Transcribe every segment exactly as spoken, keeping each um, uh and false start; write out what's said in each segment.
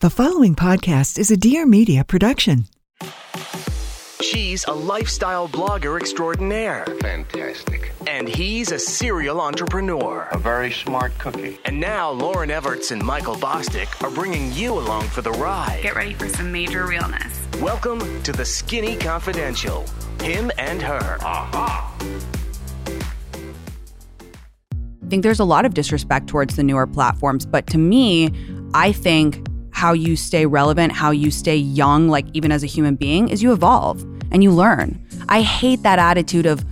The following podcast is a Dear Media production. She's a lifestyle blogger extraordinaire. Fantastic. And he's a serial entrepreneur. A very smart cookie. And now Lauren Everts and Michael Bostic are bringing you along for the ride. Get ready for some major realness. Welcome to The Skinny Confidential. Him and her. Aha! I think there's a lot of disrespect towards the newer platforms, but to me, I think how you stay relevant, how you stay young, like even as a human being, is you evolve and you learn. I hate that attitude of,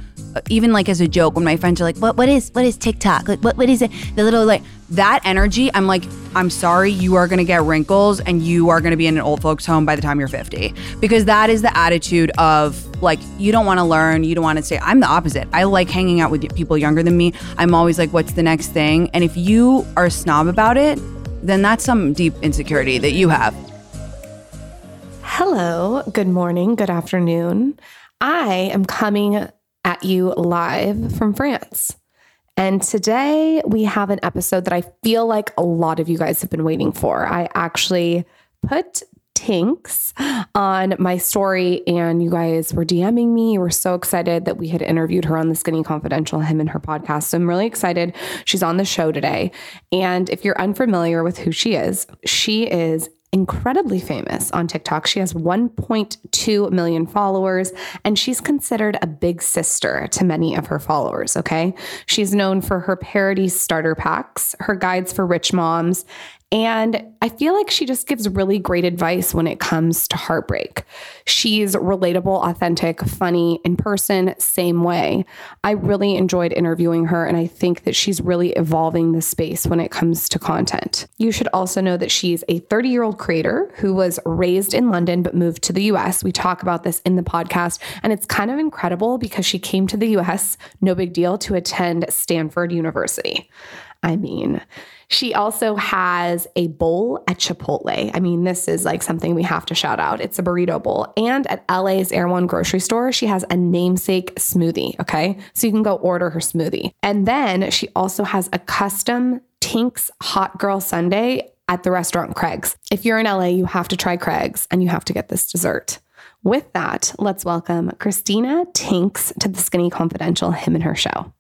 even like as a joke, when my friends are like, what, what is, what is TikTok? Like, what, what is it? The little like, that energy, I'm like, I'm sorry, you are gonna get wrinkles and you are gonna be in an old folks home by the time you're fifty. Because that is the attitude of like, you don't wanna learn, you don't wanna stay. I'm the opposite. I like hanging out with people younger than me. I'm always like, what's the next thing? And if you are a snob about it, then that's some deep insecurity that you have. Hello, good morning, good afternoon. I am coming at you live from France. And today we have an episode that I feel like a lot of you guys have been waiting for. I actually put Tinks on my story and you guys were DMing me. You were so excited that we had interviewed her on The Skinny Confidential, him and her podcast. So I'm really excited she's on the show today. And if you're unfamiliar with who she is, she is incredibly famous on TikTok. She has one point two million followers, and she's considered a big sister to many of her followers, okay? She's known for her parody starter packs, her guides for rich moms, and I feel like she just gives really great advice when it comes to heartbreak. She's relatable, authentic, funny, in person, same way. I really enjoyed interviewing her, and I think that she's really evolving the space when it comes to content. You should also know that she's a thirty-year-old creator who was raised in London but moved to the U S. We talk about this in the podcast, and it's kind of incredible because she came to the U S, no big deal, to attend Stanford University. I mean, she also has a bowl at Chipotle. I mean, this is like something we have to shout out. It's a burrito bowl. And at L A's Air One grocery store, she has a namesake smoothie, okay? So you can go order her smoothie. And then she also has a custom Tinks Hot Girl Sundae at the restaurant Craig's. If you're in L A, you have to try Craig's and you have to get this dessert. With that, let's welcome Christina Tinks to The Skinny Confidential, him and her show.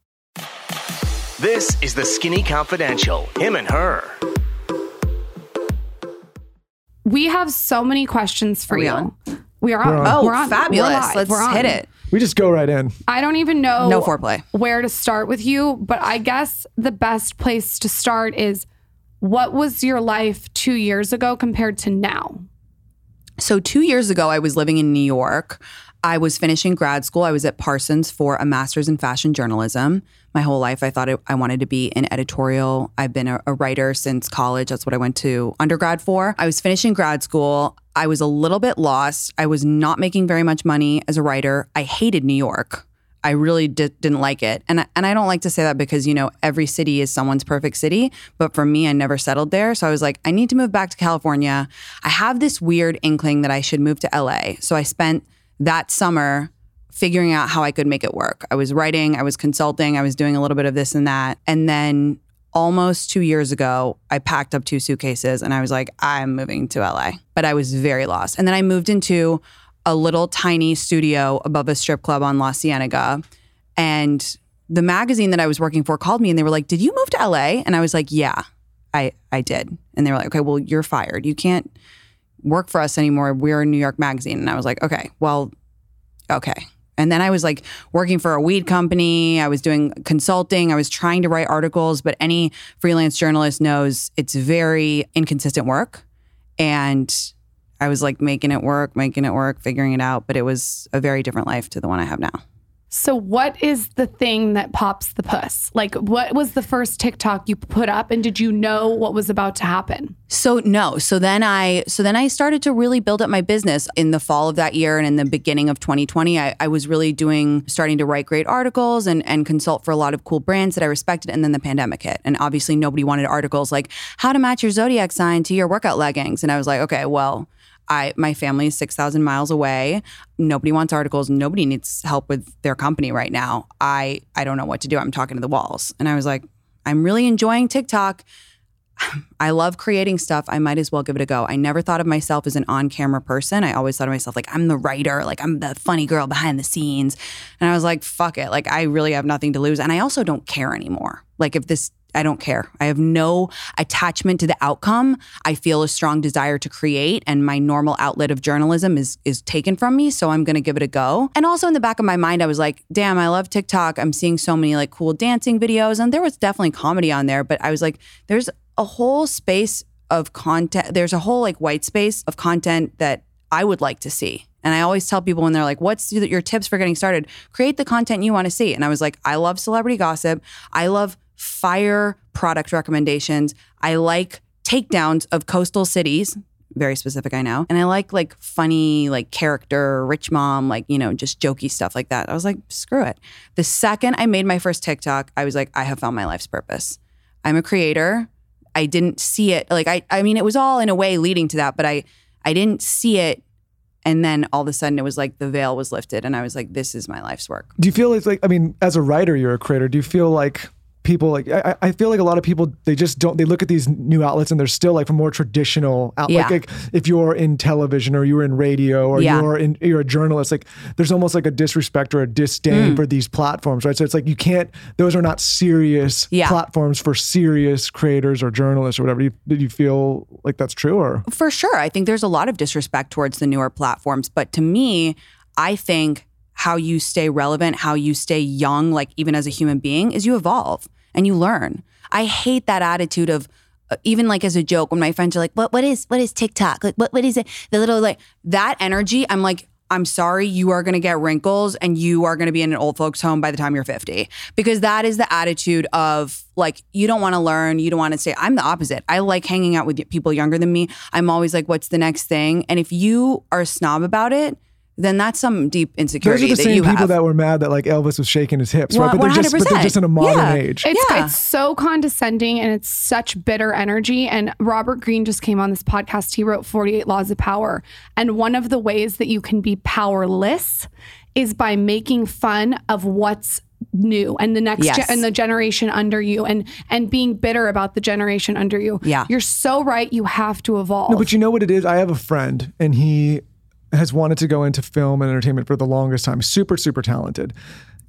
This is The Skinny Confidential, him and her. We have so many questions for you. On? We are on. We're on. Oh, we're on. Fabulous. We're Let's hit it. We just go right in. I don't even know no foreplay. where to start with you, but I guess the best place to start is, what was your life two years ago compared to now? So two years ago, I was living in New York. I was finishing grad school. I was at Parsons for a master's in fashion journalism. My whole life, I thought I wanted to be in editorial. I've been a, a writer since college. That's what I went to undergrad for. I was finishing grad school. I was a little bit lost. I was not making very much money as a writer. I hated New York. I really di- didn't like it. And I, and I don't like to say that because, you know, every city is someone's perfect city. But for me, I never settled there. So I was like, I need to move back to California. I have this weird inkling that I should move to L A. So I spent that summer figuring out how I could make it work. I was writing, I was consulting, I was doing a little bit of this and that. And then almost two years ago, I packed up two suitcases and I was like, I'm moving to L A. But I was very lost. And then I moved into a little tiny studio above a strip club on La Cienega. And the magazine that I was working for called me and they were like, did you move to L A? And I was like, yeah, I, I did. And they were like, okay, well, you're fired. You can't work for us anymore. We're a New York magazine. And I was like, okay, well, okay. And then I was like working for a weed company. I was doing consulting. I was trying to write articles, but any freelance journalist knows it's very inconsistent work. And I was like making it work, making it work, figuring it out. But it was a very different life to the one I have now. So what is the thing that pops the puss? Like, what was the first TikTok you put up, and did you know what was about to happen? So no. So then I so then I started to really build up my business in the fall of that year and in the beginning of twenty twenty. I, I was really doing, starting to write great articles and, and consult for a lot of cool brands that I respected. And then the pandemic hit. And obviously nobody wanted articles like how to match your zodiac sign to your workout leggings. And I was like, okay, well, I, my family is six thousand miles away. Nobody wants articles. Nobody needs help with their company right now. I, I don't know what to do. I'm talking to the walls. And I was like, I'm really enjoying TikTok. I love creating stuff. I might as well give it a go. I never thought of myself as an on-camera person. I always thought of myself like, I'm the writer, like I'm the funny girl behind the scenes. And I was like, fuck it. Like, I really have nothing to lose. And I also don't care anymore. Like, if this, I don't care. I have no attachment to the outcome. I feel a strong desire to create, and my normal outlet of journalism is is taken from me, so I'm going to give it a go. And also in the back of my mind, I was like, damn, I love TikTok. I'm seeing so many like cool dancing videos, and there was definitely comedy on there, but I was like, there's a whole space of content. There's a whole like white space of content that I would like to see. And I always tell people when they're like, what's your tips for getting started? Create the content you want to see. And I was like, I love celebrity gossip. I love fire product recommendations. I like takedowns of coastal cities, very specific, I know. And I like like funny, like character, rich mom, like, you know, just jokey stuff like that. I was like, screw it. The second I made my first TikTok, I was like, I have found my life's purpose. I'm a creator. I didn't see it. Like, I, I mean, it was all in a way leading to that, but I, I didn't see it. And then all of a sudden it was like the veil was lifted and I was like, this is my life's work. Do you feel it's like, I mean, as a writer, you're a creator. Do you feel like people like, I, I feel like a lot of people, they just don't, they look at these new outlets and they're still like from more traditional outlets. Yeah. Like, like if you're in television or you're in radio or yeah. you're in, you're a journalist, like there's almost like a disrespect or a disdain mm. for these platforms, right? So it's like, you can't, those are not serious yeah. platforms for serious creators or journalists or whatever. You, did you feel like that's true or? For sure. I think there's a lot of disrespect towards the newer platforms, but to me, I think how you stay relevant, how you stay young, like even as a human being, is you evolve. And you learn. I hate that attitude of uh, even like as a joke when my friends are like, what, what is, what is TikTok? Like, what, what is it? The little like that energy. I'm like, I'm sorry, you are going to get wrinkles and you are going to be in an old folks home by the time you're fifty, because that is the attitude of like, you don't want to learn. You don't want to stay. I'm the opposite. I like hanging out with people younger than me. I'm always like, what's the next thing? And if you are a snob about it, then that's some deep insecurity that you have. Those are the same people have. that were mad that like Elvis was shaking his hips, well, right? But they're, just, but they're just in a modern yeah. age. It's, yeah. it's so condescending and it's such bitter energy. And Robert Greene just came on this podcast. He wrote forty-eight Laws of Power. And one of the ways that you can be powerless is by making fun of what's new and the next yes. ge- and the generation under you and and being bitter about the generation under you. Yeah. You're so right. You have to evolve. No, but you know what it is? I have a friend and he... has wanted to go into film and entertainment for the longest time. Super, super talented.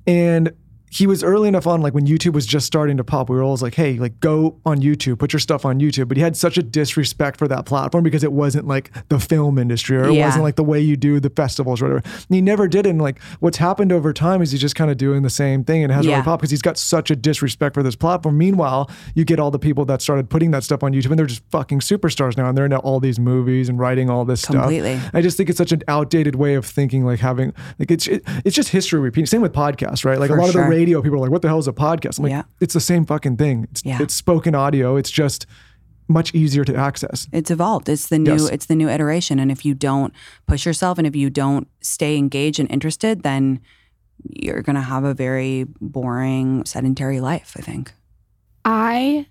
And he was early enough on, like when YouTube was just starting to pop, we were always like, hey, like go on YouTube, put your stuff on YouTube. But he had such a disrespect for that platform because it wasn't like the film industry or it yeah. wasn't like the way you do the festivals or whatever. And he never did. And like what's happened over time is he's just kind of doing the same thing and it hasn't yeah. really popped because he's got such a disrespect for this platform. Meanwhile, you get all the people that started putting that stuff on YouTube and they're just fucking superstars now. And they're into all these movies and writing all this Completely. stuff. I just think it's such an outdated way of thinking, like having, like it's it, it's just history repeating. Same with podcasts, right? Like for a lot sure. of the radio, people are like, what the hell is a podcast? I'm like, yeah. it's the same fucking thing. It's, yeah. it's spoken audio. It's just much easier to access. It's evolved. It's the new, yes. it's the new iteration. And if you don't push yourself and if you don't stay engaged and interested, then you're going to have a very boring, sedentary life, I think. I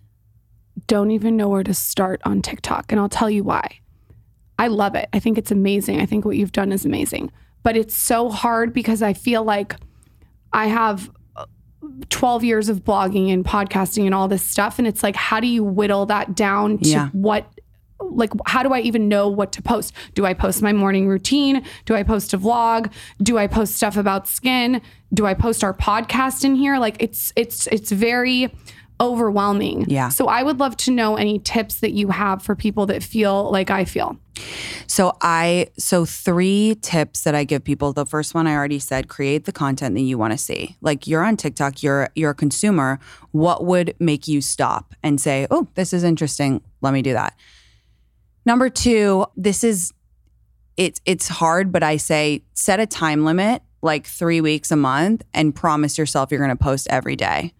don't even know where to start on TikTok. And I'll tell you why. I love it. I think it's amazing. I think what you've done is amazing. But it's so hard because I feel like I have twelve years of blogging and podcasting and all this stuff. And it's like, how do you whittle that down to yeah. what, like, how do I even know what to post? Do I post my morning routine? Do I post a vlog? Do I post stuff about skin? Do I post our podcast in here? Like it's, it's, it's very overwhelming. Yeah. So I would love to know any tips that you have for people that feel like I feel. So I, so three tips that I give people. The first one I already said, create the content that you want to see. Like you're on TikTok, you're, you're a consumer. What would make you stop and say, oh, this is interesting. Let me do that. Number two, this is, it's, it's hard, but I say set a time limit, like three weeks a month, and promise yourself you're going to post every day.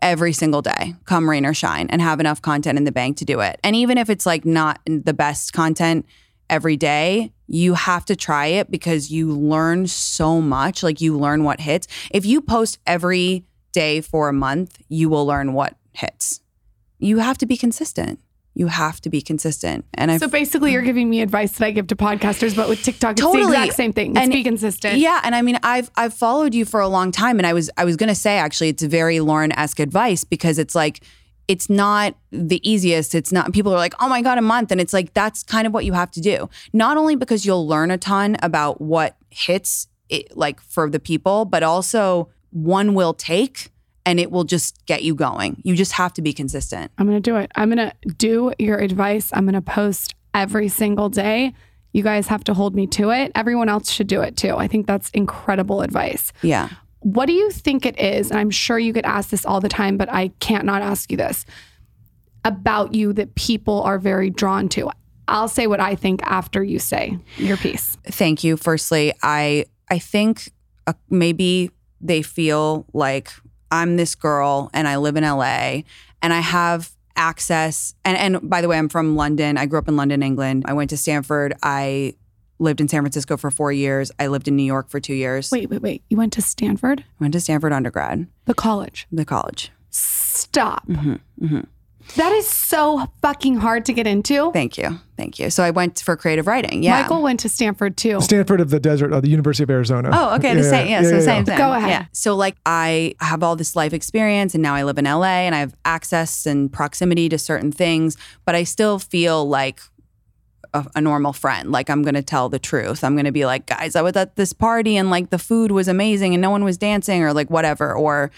Every single day, come rain or shine, and have enough content in the bank to do it. And even if it's like not the best content every day, you have to try it because you learn so much. Like you learn what hits. If you post every day for a month, you will learn what hits. You have to be consistent. You have to be consistent. And I So basically you're giving me advice that I give to podcasters, but with TikTok it's totally the exact same thing. It's and be consistent. Yeah, and I mean I've I've followed you for a long time and I was I was going to say actually it's very Lauren-esque advice because it's like it's not the easiest. It's not, people are like, oh my God, a month. And it's like, that's kind of what you have to do. Not only because you'll learn a ton about what hits it, like for the people, but also one will take and it will just get you going. You just have to be consistent. I'm going to do it. I'm going to do your advice. I'm going to post every single day. You guys have to hold me to it. Everyone else should do it too. I think that's incredible advice. Yeah. What do you think it is? And I'm sure you get asked this all the time, but I can't not ask you this about you that people are very drawn to. I'll say what I think after you say your piece. Thank you. Firstly, I I think uh, maybe they feel like I'm this girl and I live in L A and I have access. And, and by the way, I'm from London. I grew up in London, England. I went to Stanford. I lived in San Francisco for four years. I lived in New York for two years. Wait, wait, wait. You went to Stanford? I went to Stanford undergrad. The college? The college. Stop. Mm-hmm, mm-hmm. That is so fucking hard to get into. Thank you. Thank you. So I went for creative writing. Yeah. Michael went to Stanford too. Stanford of the desert, uh, the University of Arizona. Oh, okay. The yeah, same. Yeah. yeah so yeah, same yeah. thing. Go ahead. Yeah. So like I have all this life experience and now I live in L A and I have access and proximity to certain things, but I still feel like A, a normal friend. Like I'm going to tell the truth. I'm going to be like, guys, I was at this party and like the food was amazing and no one was dancing or like whatever. Or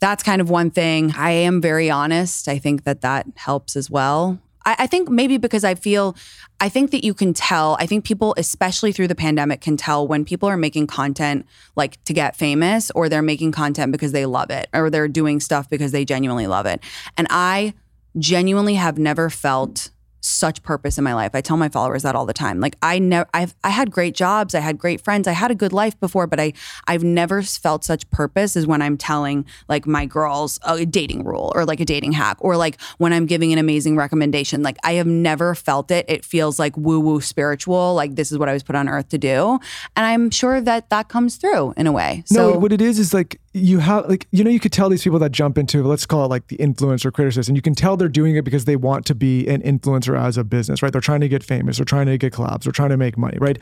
that's kind of one thing. I am very honest. I think that that helps as well. I, I think maybe because I feel, I think that you can tell, I think people, especially through the pandemic, can tell when people are making content like to get famous or they're making content because they love it or they're doing stuff because they genuinely love it. And I genuinely have never felt such purpose in my life. I tell my followers that all the time. Like I never, I've, I had great jobs. I had great friends. I had a good life before, but I, I've never felt such purpose as when I'm telling like my girls a dating rule or like a dating hack or like when I'm giving an amazing recommendation. Like I have never felt it. It feels like woo woo spiritual. Like this is what I was put on earth to do. And I'm sure that that comes through in a way. So no, what it is, is like, you have like, you know, you could tell these people that jump into, let's call it like the influencer criticism, and you can tell they're doing it because they want to be an influencer as a business, right? They're trying to get famous. They're trying to get collabs. They're trying to make money, right?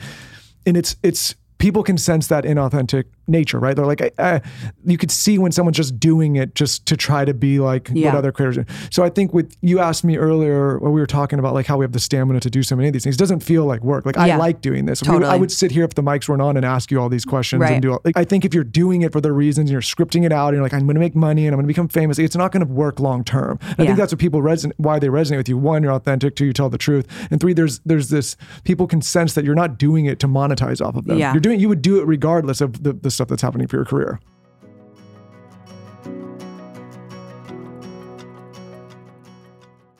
And it's, it's, people can sense that inauthentic nature, right? They're like, I, I, you could see when someone's just doing it just to try to be like yeah. what other creators do. So I think with, you asked me earlier when we were talking about like how we have the stamina to do so many of these things. It doesn't feel like work. Like yeah. I like doing this. Totally. I would sit here if the mics weren't on and ask you all these questions. Right. And do all, like, I think if you're doing it for the reasons and you're scripting it out and you're like, I'm going to make money and I'm going to become famous, it's not going to work long term. Yeah. I think that's what people resonate, why they resonate with you. One, you're authentic. Two, you tell the truth. And three, there's, there's this, people can sense that you're not doing it to monetize off of them. Yeah. You're doing, you would do it regardless of the, the stuff that's happening for your career.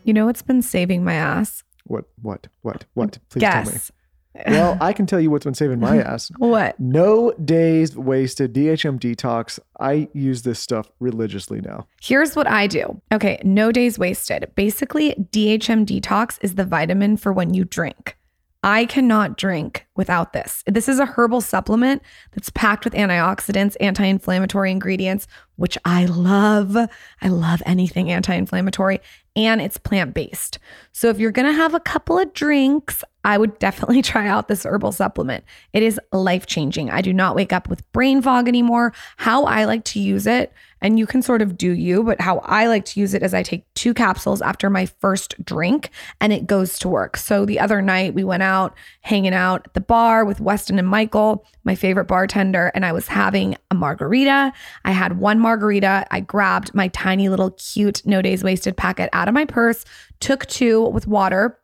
You know what's been saving my ass? What, what, what, what? Please Guess. Tell me. Well, I can tell you what's been saving my ass. What? No Days Wasted, D H M Detox. I use this stuff religiously now. Here's what I do. Okay, No Days Wasted. Basically, D H M Detox is the vitamin for when you drink. I cannot drink without this. This is a herbal supplement that's packed with antioxidants, anti-inflammatory ingredients, which I love. I love anything anti-inflammatory, and it's plant-based. So if you're going to have a couple of drinks, I would definitely try out this herbal supplement. It is life-changing. I do not wake up with brain fog anymore. How I like to use it, and you can sort of do you, but how I like to use it is I take two capsules after my first drink and it goes to work. So the other night we went out hanging out at the bar with Weston and Michael, my favorite bartender, and I was having a margarita. I had one margarita. I grabbed my tiny little cute No Days Wasted packet out of my purse, took two with water.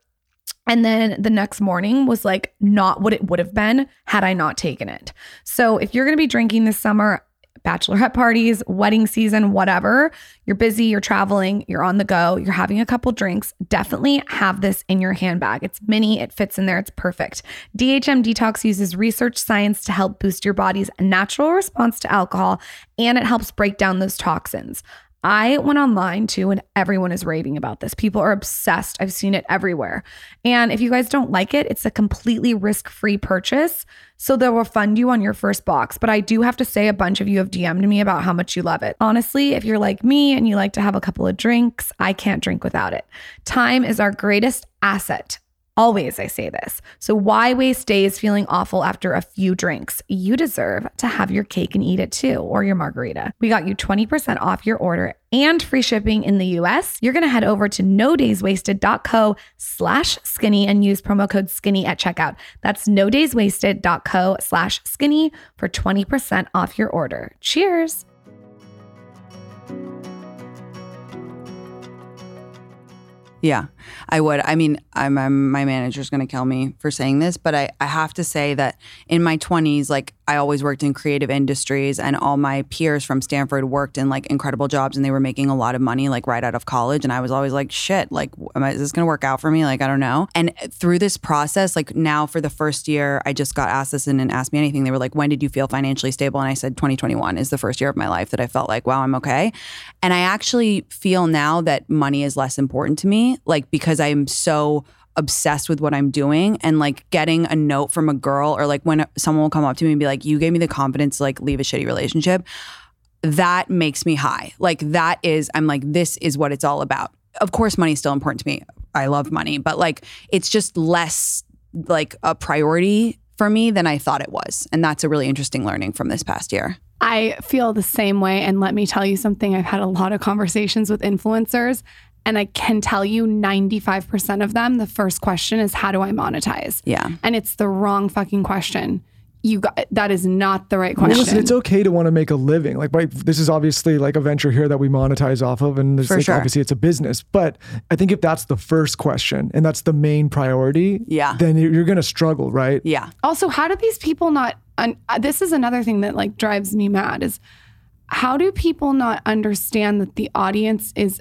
And then the next morning was like not what it would have been had I not taken it. So if you're going to be drinking this summer, bachelorette parties, wedding season, whatever, you're busy, you're traveling, you're on the go, you're having a couple drinks, definitely have this in your handbag. It's mini, it fits in there, it's perfect. D H M Detox uses research science to help boost your body's natural response to alcohol, and it helps break down those toxins. I went online too, and everyone is raving about this. People are obsessed. I've seen it everywhere. And if you guys don't like it, it's a completely risk-free purchase. So they will fund you on your first box. But I do have to say a bunch of you have D M'd me about how much you love it. Honestly, if you're like me and you like to have a couple of drinks, I can't drink without it. Time is our greatest asset. Always I say this. So why waste days feeling awful after a few drinks? You deserve to have your cake and eat it too, or your margarita. We got you twenty percent off your order and free shipping in the U S. You're going to head over to nodayswasted.co slash skinny and use promo code skinny at checkout. That's nodayswasted.co slash skinny for twenty percent off your order. Cheers. Yeah, I would. I mean, I'm, I'm, my manager's going to kill me for saying this, but I, I have to say that in my twenties, like I always worked in creative industries and all my peers from Stanford worked in like incredible jobs and they were making a lot of money like right out of college. And I was always like, shit, like, am I, is this going to work out for me? Like, I don't know. And through this process, like now for the first year, I just got asked this and didn't ask me anything. They were like, when did you feel financially stable? And I said, twenty twenty-one is the first year of my life that I felt like, wow, I'm okay. And I actually feel now that money is less important to me. Like, because I'm so obsessed with what I'm doing and like getting a note from a girl or like when someone will come up to me and be like, you gave me the confidence to like leave a shitty relationship. That makes me high. Like that is, I'm like, this is what it's all about. Of course, money is still important to me. I love money, but like, it's just less like a priority for me than I thought it was. And that's a really interesting learning from this past year. I feel the same way. And let me tell you something. I've had a lot of conversations with influencers. And I can tell you ninety-five percent of them, the first question is, how do I monetize? Yeah. And it's the wrong fucking question. You got, that is not the right question. Well, listen, it's okay to want to make a living. Like, right, this is obviously like a venture here that we monetize off of. And there's like, sure. Obviously it's a business, but I think if that's the first question and that's the main priority, yeah. Then you're going to struggle, right? Yeah. Also, how do these people not, un- this is another thing that like drives me mad is how do people not understand that the audience is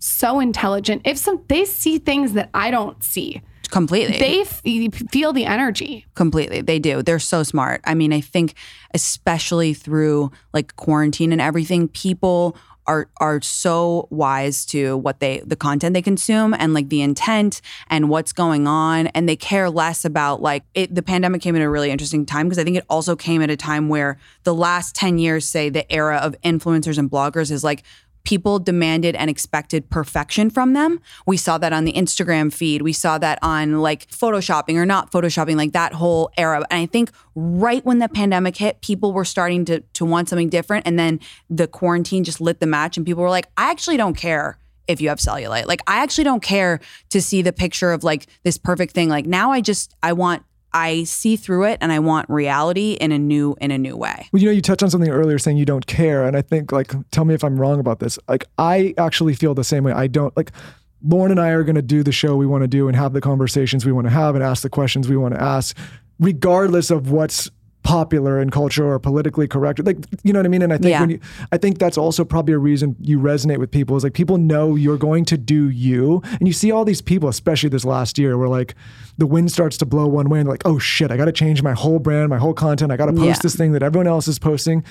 so intelligent. If some, they see things that I don't see. Completely. They f- feel the energy. Completely. They do. They're so smart. I mean, I think especially through like quarantine and everything, people are, are so wise to what they, the content they consume and like the intent and what's going on. And they care less about like it. The pandemic came at a really interesting time because I think it also came at a time where the last ten years, say the era of influencers and bloggers is like, people demanded and expected perfection from them. We saw that on the Instagram feed. We saw that on like photoshopping or not photoshopping, like that whole era. And I think right when the pandemic hit, people were starting to to want something different. And then the quarantine just lit the match and people were like, I actually don't care if you have cellulite. Like, I actually don't care to see the picture of like this perfect thing. Like now I just, I want I see through it and I want reality in a new in a new way. Well, you know, you touched on something earlier saying you don't care. And I think like, tell me if I'm wrong about this. Like, I actually feel the same way. I don't like, Lauren and I are going to do the show we want to do and have the conversations we want to have and ask the questions we want to ask, regardless of what's popular in culture or politically correct. Like, you know what I mean? And I think yeah. when you, I think that's also probably a reason you resonate with people is like, people know you're going to do you. And you see all these people, especially this last year, where like the wind starts to blow one way and like, oh shit, I got to change my whole brand, my whole content. I got to post yeah. this thing that everyone else is posting.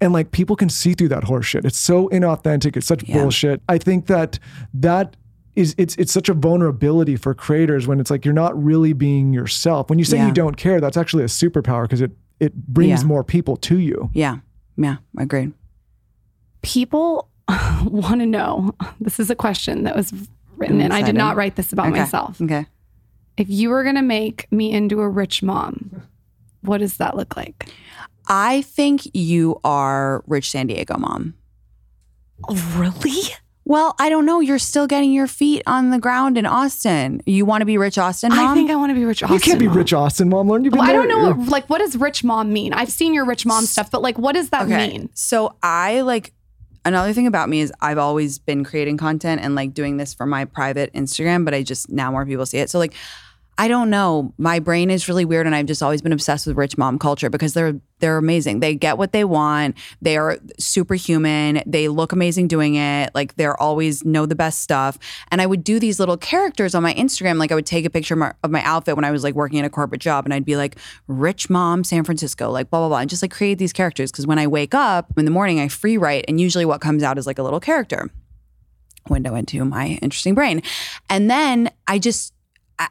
And like, people can see through that horseshit. It's so inauthentic. It's such yeah. bullshit. I think that that is it's it's such a vulnerability for creators when it's like, you're not really being yourself. When you say yeah. you don't care, that's actually a superpower because it It brings yeah. more people to you. Yeah. Yeah. Agreed. People want to know, this is a question that was written and I did not write this about okay. myself. Okay. If you were going to make me into a rich mom, what does that look like? I think you are rich San Diego mom. Really? Well, I don't know. You're still getting your feet on the ground in Austin. You want to be rich Austin mom? I think I want to be rich Austin. You can't be mom. Rich Austin mom. Lauren, you've been well, I don't know. What, like, what does rich mom mean? I've seen your rich mom stuff, but like, what does that okay. mean? So I like, another thing about me is I've always been creating content and like doing this for my private Instagram, but I just, now more people see it. So like, I don't know. My brain is really weird and I've just always been obsessed with rich mom culture because they're they're amazing. They get what they want. They are superhuman. They look amazing doing it. Like they're always know the best stuff. And I would do these little characters on my Instagram. Like I would take a picture of my, of my outfit when I was like working in a corporate job and I'd be like, rich mom, San Francisco, like blah, blah, blah. And just like create these characters. Cause when I wake up in the morning, I free write. And usually what comes out is like a little character window into my interesting brain. And then I just,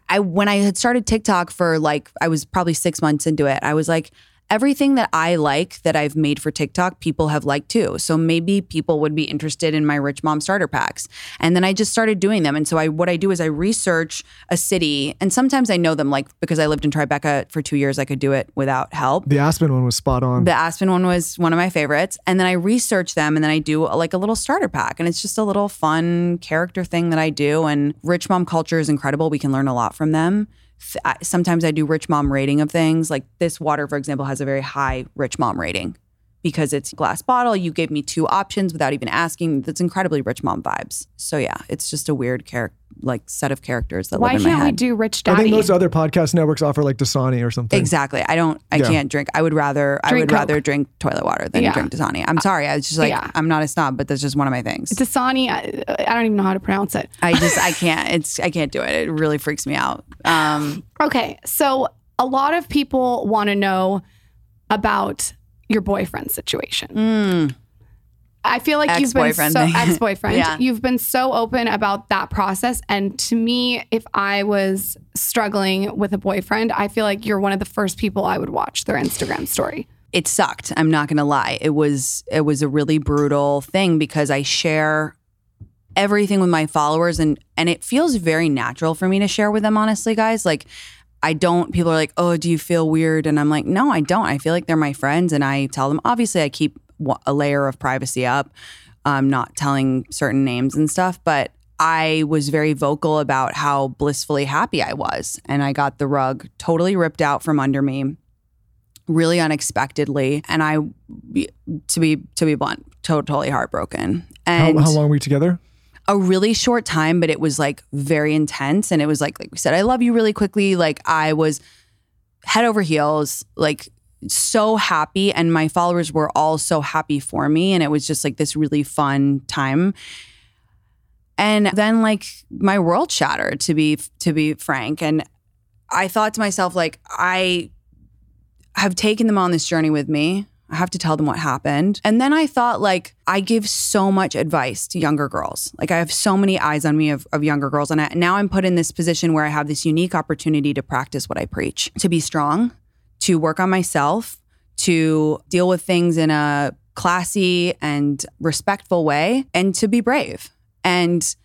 I, when I had started TikTok for like, I was probably six months into it, I was like, everything that I like that I've made for TikTok, people have liked too. So maybe people would be interested in my Rich Mom starter packs. And then I just started doing them. And so I, what I do is I research a city, and sometimes I know them, like because I lived in Tribeca for two years, I could do it without help. The Aspen one was spot on. The Aspen one was one of my favorites. And then I research them and then I do a, like a little starter pack, and it's just a little fun character thing that I do. And Rich Mom culture is incredible. We can learn a lot from them. Sometimes I do rich mom rating of things. Like this water, for example, has a very high rich mom rating because it's a glass bottle. You gave me two options without even asking. That's incredibly rich mom vibes. So yeah, it's just a weird character, like set of characters that Why live in my head. Why can't we do Rich Daddy? I think most other podcast networks offer like Dasani or something. Exactly. I don't, I yeah. can't drink. I would rather, drink I would Coke. rather drink toilet water than yeah. drink Dasani. I'm sorry. I was just like, yeah. I'm not a snob, but that's just one of my things. Dasani, I, I don't even know how to pronounce it. I just, I can't, it's, I can't do it. It really freaks me out. Um, okay. So a lot of people want to know about your boyfriend situation. Mm. I feel like you've been so ex-boyfriend. yeah. You've been so open about that process. And to me, if I was struggling with a boyfriend, I feel like you're one of the first people I would watch their Instagram story. It sucked. I'm not going to lie. It was it was a really brutal thing because I share everything with my followers, and and it feels very natural for me to share with them, honestly, guys. Like I don't, people are like, "Oh, do you feel weird?" And I'm like, "No, I don't. I feel like they're my friends." And I tell them, obviously I keep a layer of privacy up, um, not telling certain names and stuff. But I was very vocal about how blissfully happy I was. And I got the rug totally ripped out from under me, really unexpectedly. And I, to be to be blunt, totally heartbroken. And how, how long were you together? A really short time, but it was like very intense. And it was like, like we said, I love you really quickly. Like I was head over heels, like so happy, and my followers were all so happy for me, and it was just like this really fun time. And then like my world shattered, to be to be frank. And I thought to myself, like, I have taken them on this journey with me. I have to tell them what happened. And then I thought, like, I give so much advice to younger girls. Like I have so many eyes on me of, of younger girls, and I, now I'm put in this position where I have this unique opportunity to practice what I preach, to be strong, to work on myself, to deal with things in a classy and respectful way, and to be brave. And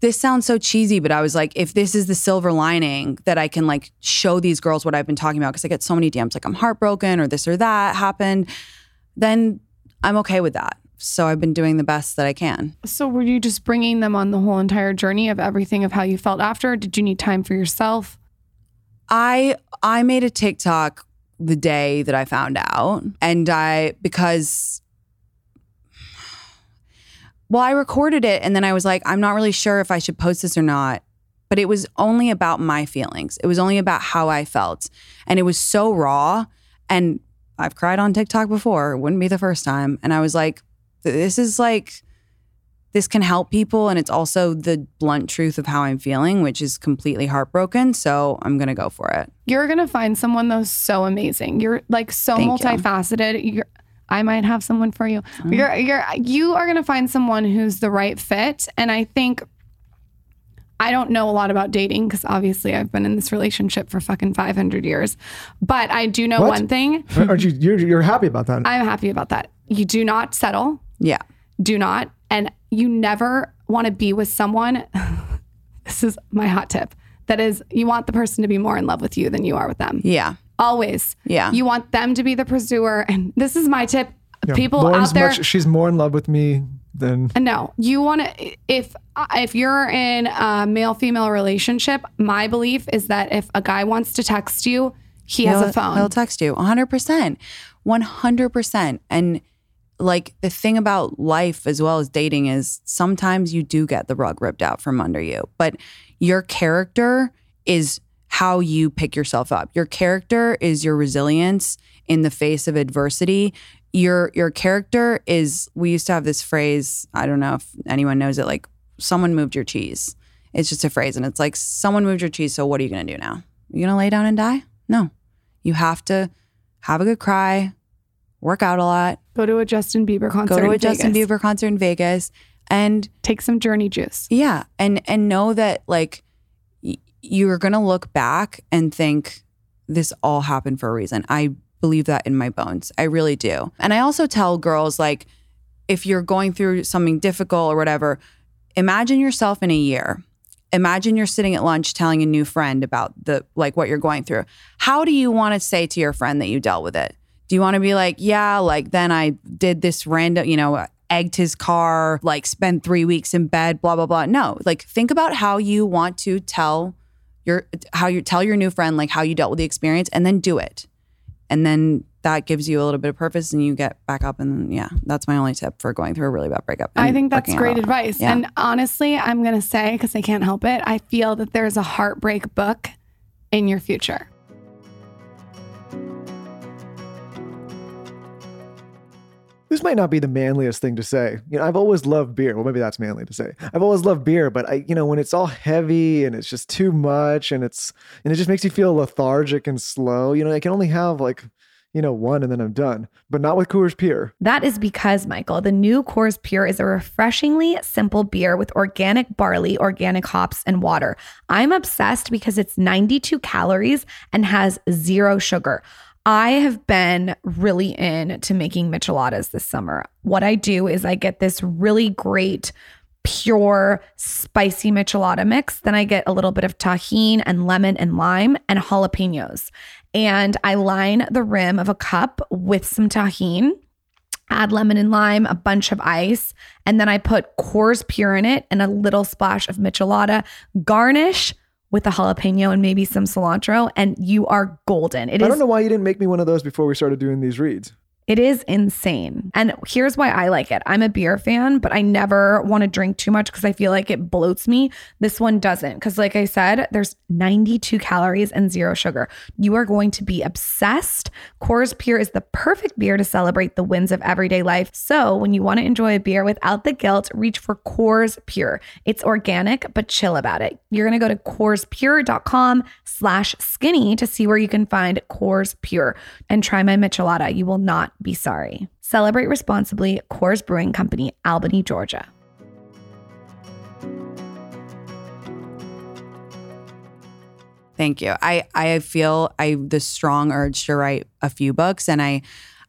this sounds so cheesy, but I was like, if this is the silver lining that I can like show these girls what I've been talking about, because I get so many D Ms like I'm heartbroken or this or that happened, then I'm okay with that. So I've been doing the best that I can. So were you just bringing them on the whole entire journey of everything, of how you felt after? Or did you need time for yourself? I I made a TikTok the day that I found out, and I, because, well, I recorded it and then I was like, I'm not really sure if I should post this or not, but it was only about my feelings. It was only about how I felt, and it was so raw, and I've cried on TikTok before. It wouldn't be the first time. And I was like, this is like, this can help people, and it's also the blunt truth of how I'm feeling, which is completely heartbroken. So I'm gonna go for it. You're gonna find someone though so amazing. You're like so Thank multifaceted. You. You're, I might have someone for you. Mm. You're you're you are gonna find someone who's the right fit. And I think, I don't know a lot about dating because obviously I've been in this relationship for fucking five hundred years, but I do know what? one thing. Aren't you you're, you're happy about that? I'm happy about that. You do not settle. Yeah. Do not. And you never want to be with someone, this is my hot tip, that is, you want the person to be more in love with you than you are with them. Yeah. Always. Yeah. You want them to be the pursuer. And this is my tip. Yeah. People Lauren's out there. Much, she's more in love with me than. No, you want to, if, if you're in a male-female relationship, my belief is that if a guy wants to text you, he he'll, has a phone. He'll text you one hundred percent. one hundred percent. And like the thing about life as well as dating is sometimes you do get the rug ripped out from under you, but your character is how you pick yourself up. Your character is your resilience in the face of adversity. Your, your character is, we used to have this phrase, I don't know if anyone knows it, like someone moved your cheese. It's just a phrase, and it's like someone moved your cheese, so what are you gonna do now? You gonna lay down and die? No. You have to have a good cry, work out a lot. Go to a Justin Bieber concert. Go to a in Justin Vegas. Bieber concert in Vegas, and take some Journey juice. Yeah, and and know that like y- you're gonna look back and think, this all happened for a reason. I believe that in my bones. I really do. And I also tell girls, like, if you're going through something difficult or whatever, imagine yourself in a year. Imagine you're sitting at lunch telling a new friend about the like what you're going through. How do you want to say to your friend that you dealt with it? Do you want to be like, yeah, like then I did this random, you know, egged his car, like spent three weeks in bed, blah, blah, blah. No, like think about how you want to tell your, how you tell your new friend, like how you dealt with the experience, and then do it. And then that gives you a little bit of purpose and you get back up. And yeah, that's my only tip for going through a really bad breakup. I think that's great advice. Yeah. And honestly, I'm going to say, because I can't help it, I feel that there's a heartbreak book in your future. This might not be the manliest thing to say. You know, I've always loved beer. Well, maybe that's manly to say. I've always loved beer, but I, you know, when it's all heavy and it's just too much and it's, and it just makes you feel lethargic and slow, you know, I can only have like, you know, one and then I'm done, but not with Coors Pure. That is because, Michael, the new Coors Pure is a refreshingly simple beer with organic barley, organic hops, and water. I'm obsessed because it's ninety-two calories and has zero sugar. I have been really into making micheladas this summer. What I do is I get this really great, pure, spicy michelada mix. Then I get a little bit of tahini and lemon and lime and jalapenos. And I line the rim of a cup with some tahini, add lemon and lime, a bunch of ice, and then I put Coors Pure in it and a little splash of michelada. Garnish with a jalapeno and maybe some cilantro, and you are golden. It I is, don't know why you didn't make me one of those before we started doing these reads. It is insane. And here's why I like it. I'm a beer fan, but I never want to drink too much because I feel like it bloats me. This one doesn't. Because like I said, there's ninety-two calories and zero sugar. You are going to be obsessed. Coors Pure is the perfect beer to celebrate the wins of everyday life. So when you want to enjoy a beer without the guilt, reach for Coors Pure. It's organic, but chill about it. You're going to go to coors pure dot com slash skinny to see where you can find Coors Pure and try my michelada. You will not be sorry. Celebrate responsibly. Coors Brewing Company, Albany, Georgia. Thank you. I I feel I the strong urge to write a few books, and I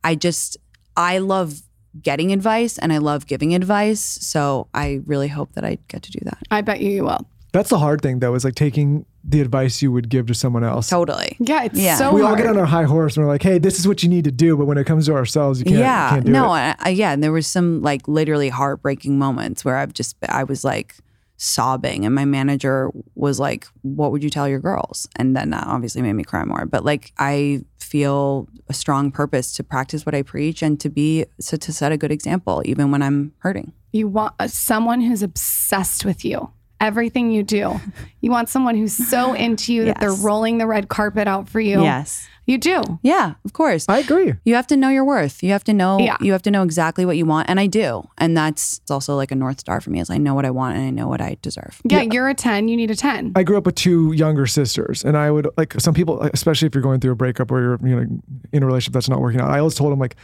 I just I love getting advice and I love giving advice. So I really hope that I get to do that. I bet you you will. That's the hard thing though, is like taking the advice you would give to someone else. Totally. Yeah, it's yeah. so We hard. all get on our high horse and we're like, hey, this is what you need to do. But when it comes to ourselves, you can't, yeah. you can't do no, it. I, yeah, and there was some like literally heartbreaking moments where I've just, I was like sobbing and my manager was like, what would you tell your girls? And then that obviously made me cry more. But like, I feel a strong purpose to practice what I preach and to be, so to set a good example, even when I'm hurting. You want someone who's obsessed with you. Everything you do. You want someone who's so into you yes. that they're rolling the red carpet out for you. Yes. You do. Yeah, of course. I agree. You have to know your worth. You have to know yeah. you have to know exactly what you want. And I do. And that's also like a North Star for me, is I know what I want and I know what I deserve. Yeah, yeah. You're a ten. You need a ten. I grew up with two younger sisters, and I would, like, some people, especially if you're going through a breakup or you're, you know, in a relationship that's not working out, I always told them, like,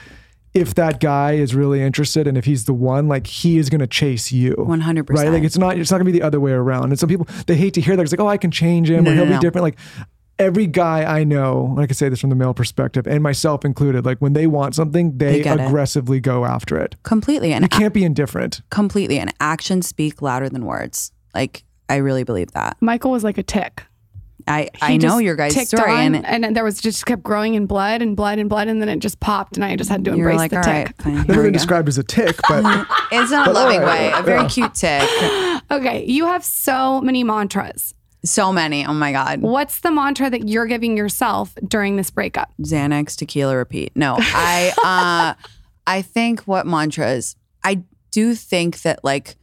if that guy is really interested and if he's the one, like, he is going to chase you. one hundred percent. Right? Like, it's not, it's not gonna be the other way around. And some people, they hate to hear that. It's like, oh, I can change him no, or he'll no, be no. different. Like, every guy I know, and I can say this from the male perspective and myself included, like, when they want something, they, they aggressively it. go after it. Completely. And you can't be indifferent. Completely. And actions speak louder than words. Like, I really believe that. Michael was like a tick. I, I know your guys' story. On, and, it, and there was just kept growing in blood and blood and blood. And then it just popped. And I just had to embrace like, the tick. Right, fine, Never been described as a tick, but. It's not but a loving right, way. Yeah. A very cute tick. Okay. You have so many mantras. So many. Oh my God. What's the mantra that you're giving yourself during this breakup? Xanax, tequila, repeat. No, I, uh, I think what mantras, I do think that, like,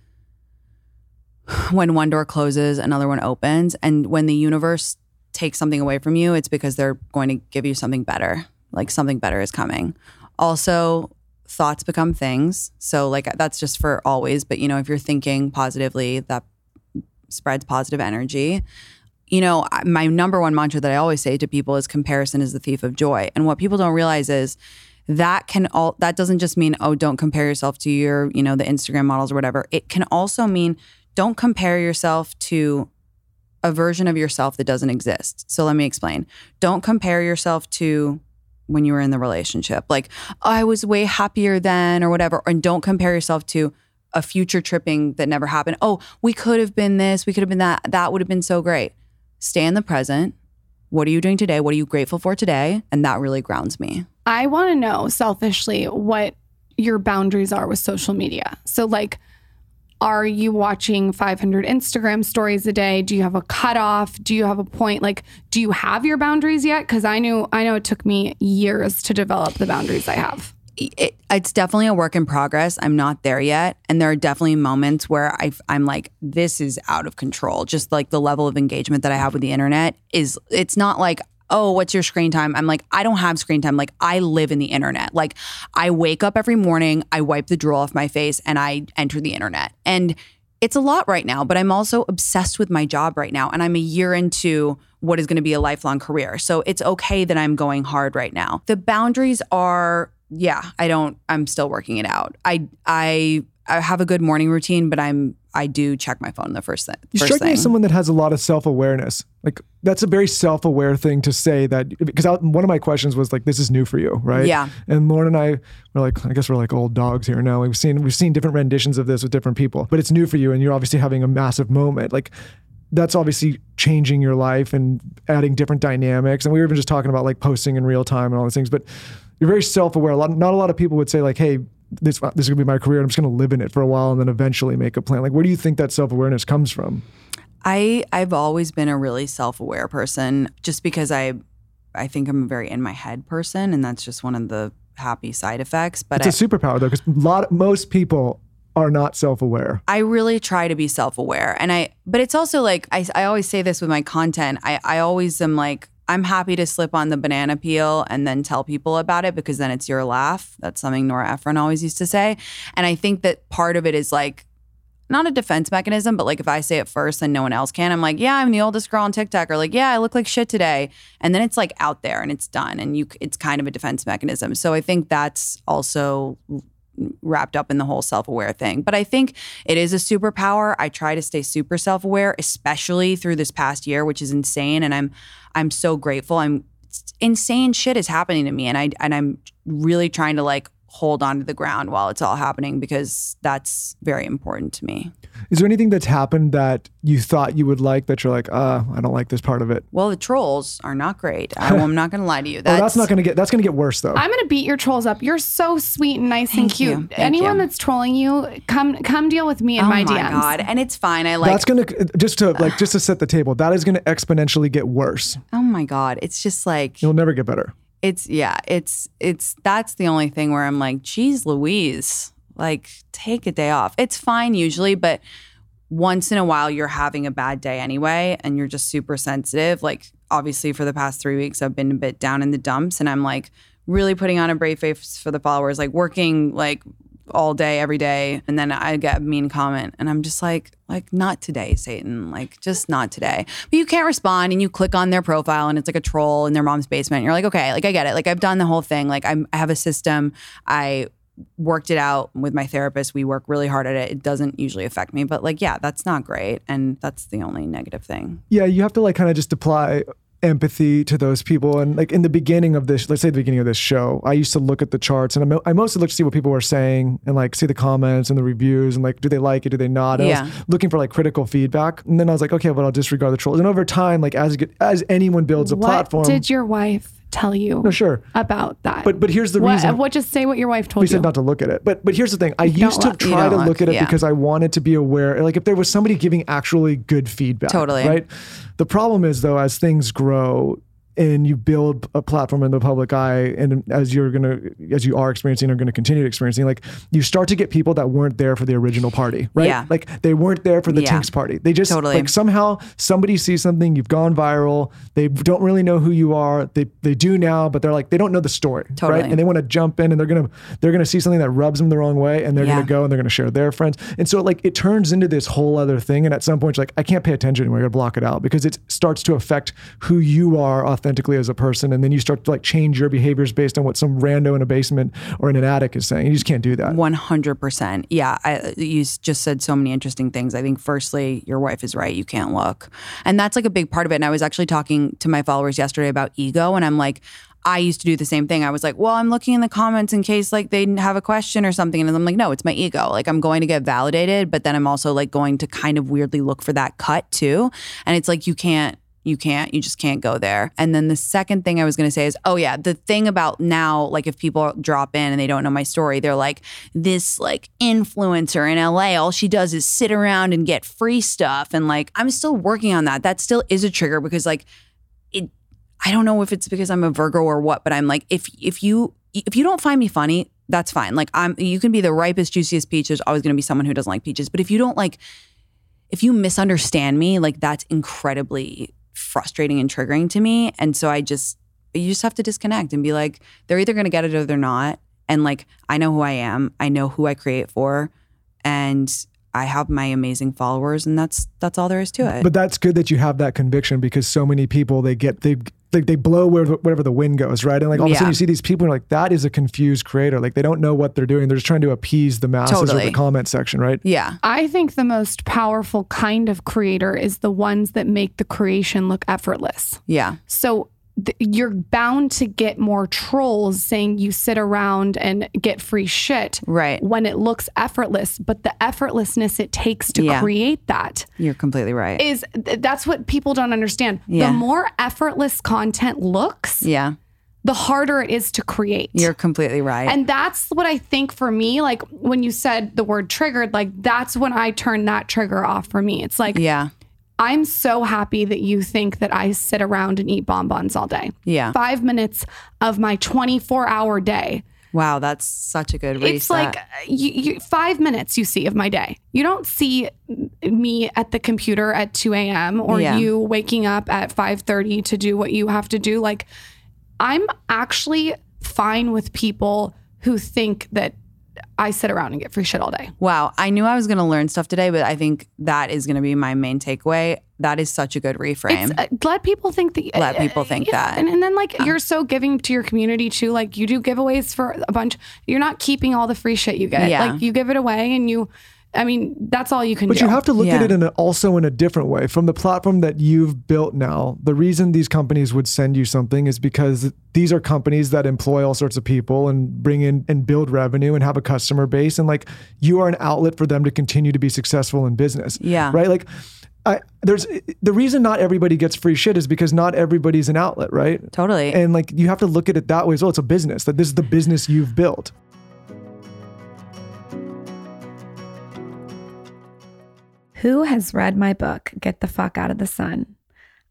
when one door closes, another one opens. And when the universe takes something away from you, it's because they're going to give you something better. Like, something better is coming. Also, thoughts become things. So, like, that's just for always. But, you know, if you're thinking positively, that spreads positive energy. You know, my number one mantra that I always say to people is comparison is the thief of joy. And what people don't realize is that can all, that doesn't just mean, oh, don't compare yourself to your, you know, the Instagram models or whatever. It can also mean, don't compare yourself to a a version of yourself that doesn't exist. So let me explain. Don't compare yourself to when you were in the relationship. Like, oh, I was way happier then or whatever. And don't compare yourself to a future tripping that never happened. Oh, we could have been this. We could have been that. That would have been so great. Stay in the present. What are you doing today? What are you grateful for today? And that really grounds me. I want to know selfishly what your boundaries are with social media. So like, are you watching five hundred Instagram stories a day? Do you have a cutoff? Do you have a point? Like, do you have your boundaries yet? Because I knew, I know it took me years to develop the boundaries I have. It, it's definitely a work in progress. I'm not there yet. And there are definitely moments where I've, I'm like, this is out of control. Just like the level of engagement that I have with the internet is, it's not like, oh, what's your screen time? I'm like, I don't have screen time. Like, I live in the internet. Like, I wake up every morning, I wipe the drool off my face, and I enter the internet. And it's a lot right now, but I'm also obsessed with my job right now. And I'm a year into what is going to be a lifelong career. So it's okay that I'm going hard right now. The boundaries are, yeah, I don't, I'm still working it out. I, I, I have a good morning routine, but I'm, I do check my phone the first thing. You strike me as someone that has a lot of self-awareness. Like, that's a very self-aware thing to say that, because I, one of my questions was like, this is new for you, right? Yeah. And Lauren and I were like, I guess we're like old dogs here now. We've seen, we've seen different renditions of this with different people, but it's new for you. And you're obviously having a massive moment. Like, that's obviously changing your life and adding different dynamics. And we were even just talking about like posting in real time and all these things, but you're very self-aware. A lot, not a lot of people would say like, hey, this this is gonna be my career. I'm just gonna live in it for a while and then eventually make a plan. Like, where do you think that self-awareness comes from? I I've always been a really self-aware person, just because I I think I'm a very in my head person, and that's just one of the happy side effects. But it's I, a superpower though, because a lot most people are not self-aware. I really try to be self-aware, and I but it's also like I I always say this with my content. I I always am like, I'm happy to slip on the banana peel and then tell people about it, because then it's your laugh. That's something Nora Ephron always used to say. And I think that part of it is like, not a defense mechanism, but like if I say it first and no one else can, I'm like, yeah, I'm the oldest girl on TikTok, or like, yeah, I look like shit today. And then it's like out there and it's done, and you, it's kind of a defense mechanism. So I think that's also wrapped up in the whole self-aware thing. But I think it is a superpower. I try to stay super self-aware, especially through this past year, which is insane. And I'm I'm so grateful. I'm insane shit is happening to me. And I and I'm really trying to like hold on to the ground while it's all happening, because that's very important to me. Is there anything that's happened that you thought you would like that you're like, uh, I don't like this part of it? Well, the trolls are not great. I, I'm not going to lie to you. That's, oh, that's not going to get, that's going to get worse though. I'm going to beat your trolls up. You're so sweet and nice Thank and cute. Anyone you. that's trolling you, come, come deal with me in oh my, my D Ms. God. And it's fine. I like, that's going to, just to like, just to set the table, that is going to exponentially get worse. Oh my God. It's just like, you'll never get better. It's, yeah, it's, it's, that's the only thing where I'm like, geez Louise, like take a day off. It's fine usually, but once in a while you're having a bad day anyway, and you're just super sensitive. Like obviously for the past three weeks, I've been a bit down in the dumps, and I'm like really putting on a brave face for the followers, like working like all day, every day. And then I get a mean comment and I'm just like, like not today, Satan, like just not today. But you can't respond, and you click on their profile and it's like a troll in their mom's basement. And you're like, okay, like I get it. Like I've done the whole thing. Like I'm, I have a system. I worked it out with my therapist. We work really hard at it. It doesn't usually affect me, but like, yeah, that's not great. And that's the only negative thing. Yeah. You have to like kind of just apply empathy to those people. And like in the beginning of this, let's say the beginning of this show, I used to look at the charts, and I, I mostly look to see what people were saying and like see the comments and the reviews and like, do they like it? Do they not? And yeah. I was looking for like critical feedback. And then I was like, okay, well, I'll disregard the trolls. And over time, like as, as anyone builds a what platform. What did your wife tell you no, sure. about that? But but here's the what, reason. What, just say what your wife told you. We said not to look at it. But but here's the thing. I you used to look, try to look, look at it yeah. because I wanted to be aware. Like if there was somebody giving actually good feedback. Totally. Right? The problem is though, as things grow and you build a platform in the public eye, and as you're going to, as you are experiencing, are going to continue experiencing, like you start to get people that weren't there for the original party, right? Yeah. Like they weren't there for the yeah. Tinks party. They just totally. Like somehow somebody sees something, you've gone viral. They don't really know who you are. They, they do now, but they're like, they don't know the story. Totally. Right? And they want to jump in, and they're going to, they're going to see something that rubs them the wrong way, and they're yeah. going to go and they're going to share their friends. And so like, it turns into this whole other thing. And at some point you're like, I can't pay attention anymore. I got to block it out, because it starts to affect who you are authentically. authentically as a person, and then you start to like change your behaviors based on what some rando in a basement or in an attic is saying. You just can't do that. one hundred percent. Yeah. I, you just said so many interesting things. I think firstly, your wife is right. You can't look. And that's like a big part of it. And I was actually talking to my followers yesterday about ego, and I'm like, I used to do the same thing. I was like, well, I'm looking in the comments in case like they have a question or something. And I'm like, no, it's my ego. Like I'm going to get validated, but then I'm also like going to kind of weirdly look for that cut too. And it's like, you can't, you can't, you just can't go there. And then the second thing I was going to say is, oh yeah, the thing about now, like if people drop in and they don't know my story, they're like, this like influencer in L A, all she does is sit around and get free stuff. And like, I'm still working on that. That still is a trigger because like, it, I don't know if it's because I'm a Virgo or what, but I'm like, if if you if you don't find me funny, that's fine. Like I'm, you can be the ripest, juiciest peach. There's always going to be someone who doesn't like peaches. But if you don't like, if you misunderstand me, like that's incredibly frustrating and triggering to me. And so I just, you just have to disconnect and be like, they're either going to get it or they're not. And like, I know who I am. I know who I create for. And I have my amazing followers, and that's that's all there is to it. But that's good that you have that conviction, because so many people, they get, they Like they blow wherever, wherever the wind goes, right? And like all of yeah. a sudden you see these people and you're like, that is a confused creator. Like they don't know what they're doing. They're just trying to appease the masses totally. Or the comment section, right? Yeah. I think the most powerful kind of creator is the ones that make the creation look effortless. Yeah. So th- you're bound to get more trolls saying you sit around and get free shit. Right. When it looks effortless, but the effortlessness it takes to yeah. create that. You're completely right. Is th- That's what people don't understand. Yeah. The more effortless content looks, yeah. the harder it is to create. You're completely right. And that's what I think for me, like when you said the word triggered, like that's when I turn that trigger off for me. It's like, yeah. I'm so happy that you think that I sit around and eat bonbons all day. Yeah. Five minutes of my twenty-four hour day. Wow, that's such a good reset. It's like you, you, five minutes you see of my day. You don't see me at the computer at two a.m. or yeah. you waking up at five thirty to do what you have to do. Like, I'm actually fine with people who think that I sit around and get free shit all day. Wow. I knew I was going to learn stuff today, but I think that is going to be my main takeaway. That is such a good reframe. Uh, let people think that. Let uh, people think yeah, that. And, and then like, uh. you're so giving to your community too. Like you do giveaways for a bunch. You're not keeping all the free shit you get. Yeah. Like you give it away and you... I mean, that's all you can but do. But you have to look yeah. at it in a, also in a different way. From the platform that you've built now, the reason these companies would send you something is because these are companies that employ all sorts of people and bring in and build revenue and have a customer base. And like, you are an outlet for them to continue to be successful in business. Yeah. Right? Like, I, there's the reason not everybody gets free shit is because not everybody's an outlet, right? Totally. And like, you have to look at it that way as well. It's a business, that this is the business you've built. Who has read my book, Get the Fuck Out of the Sun?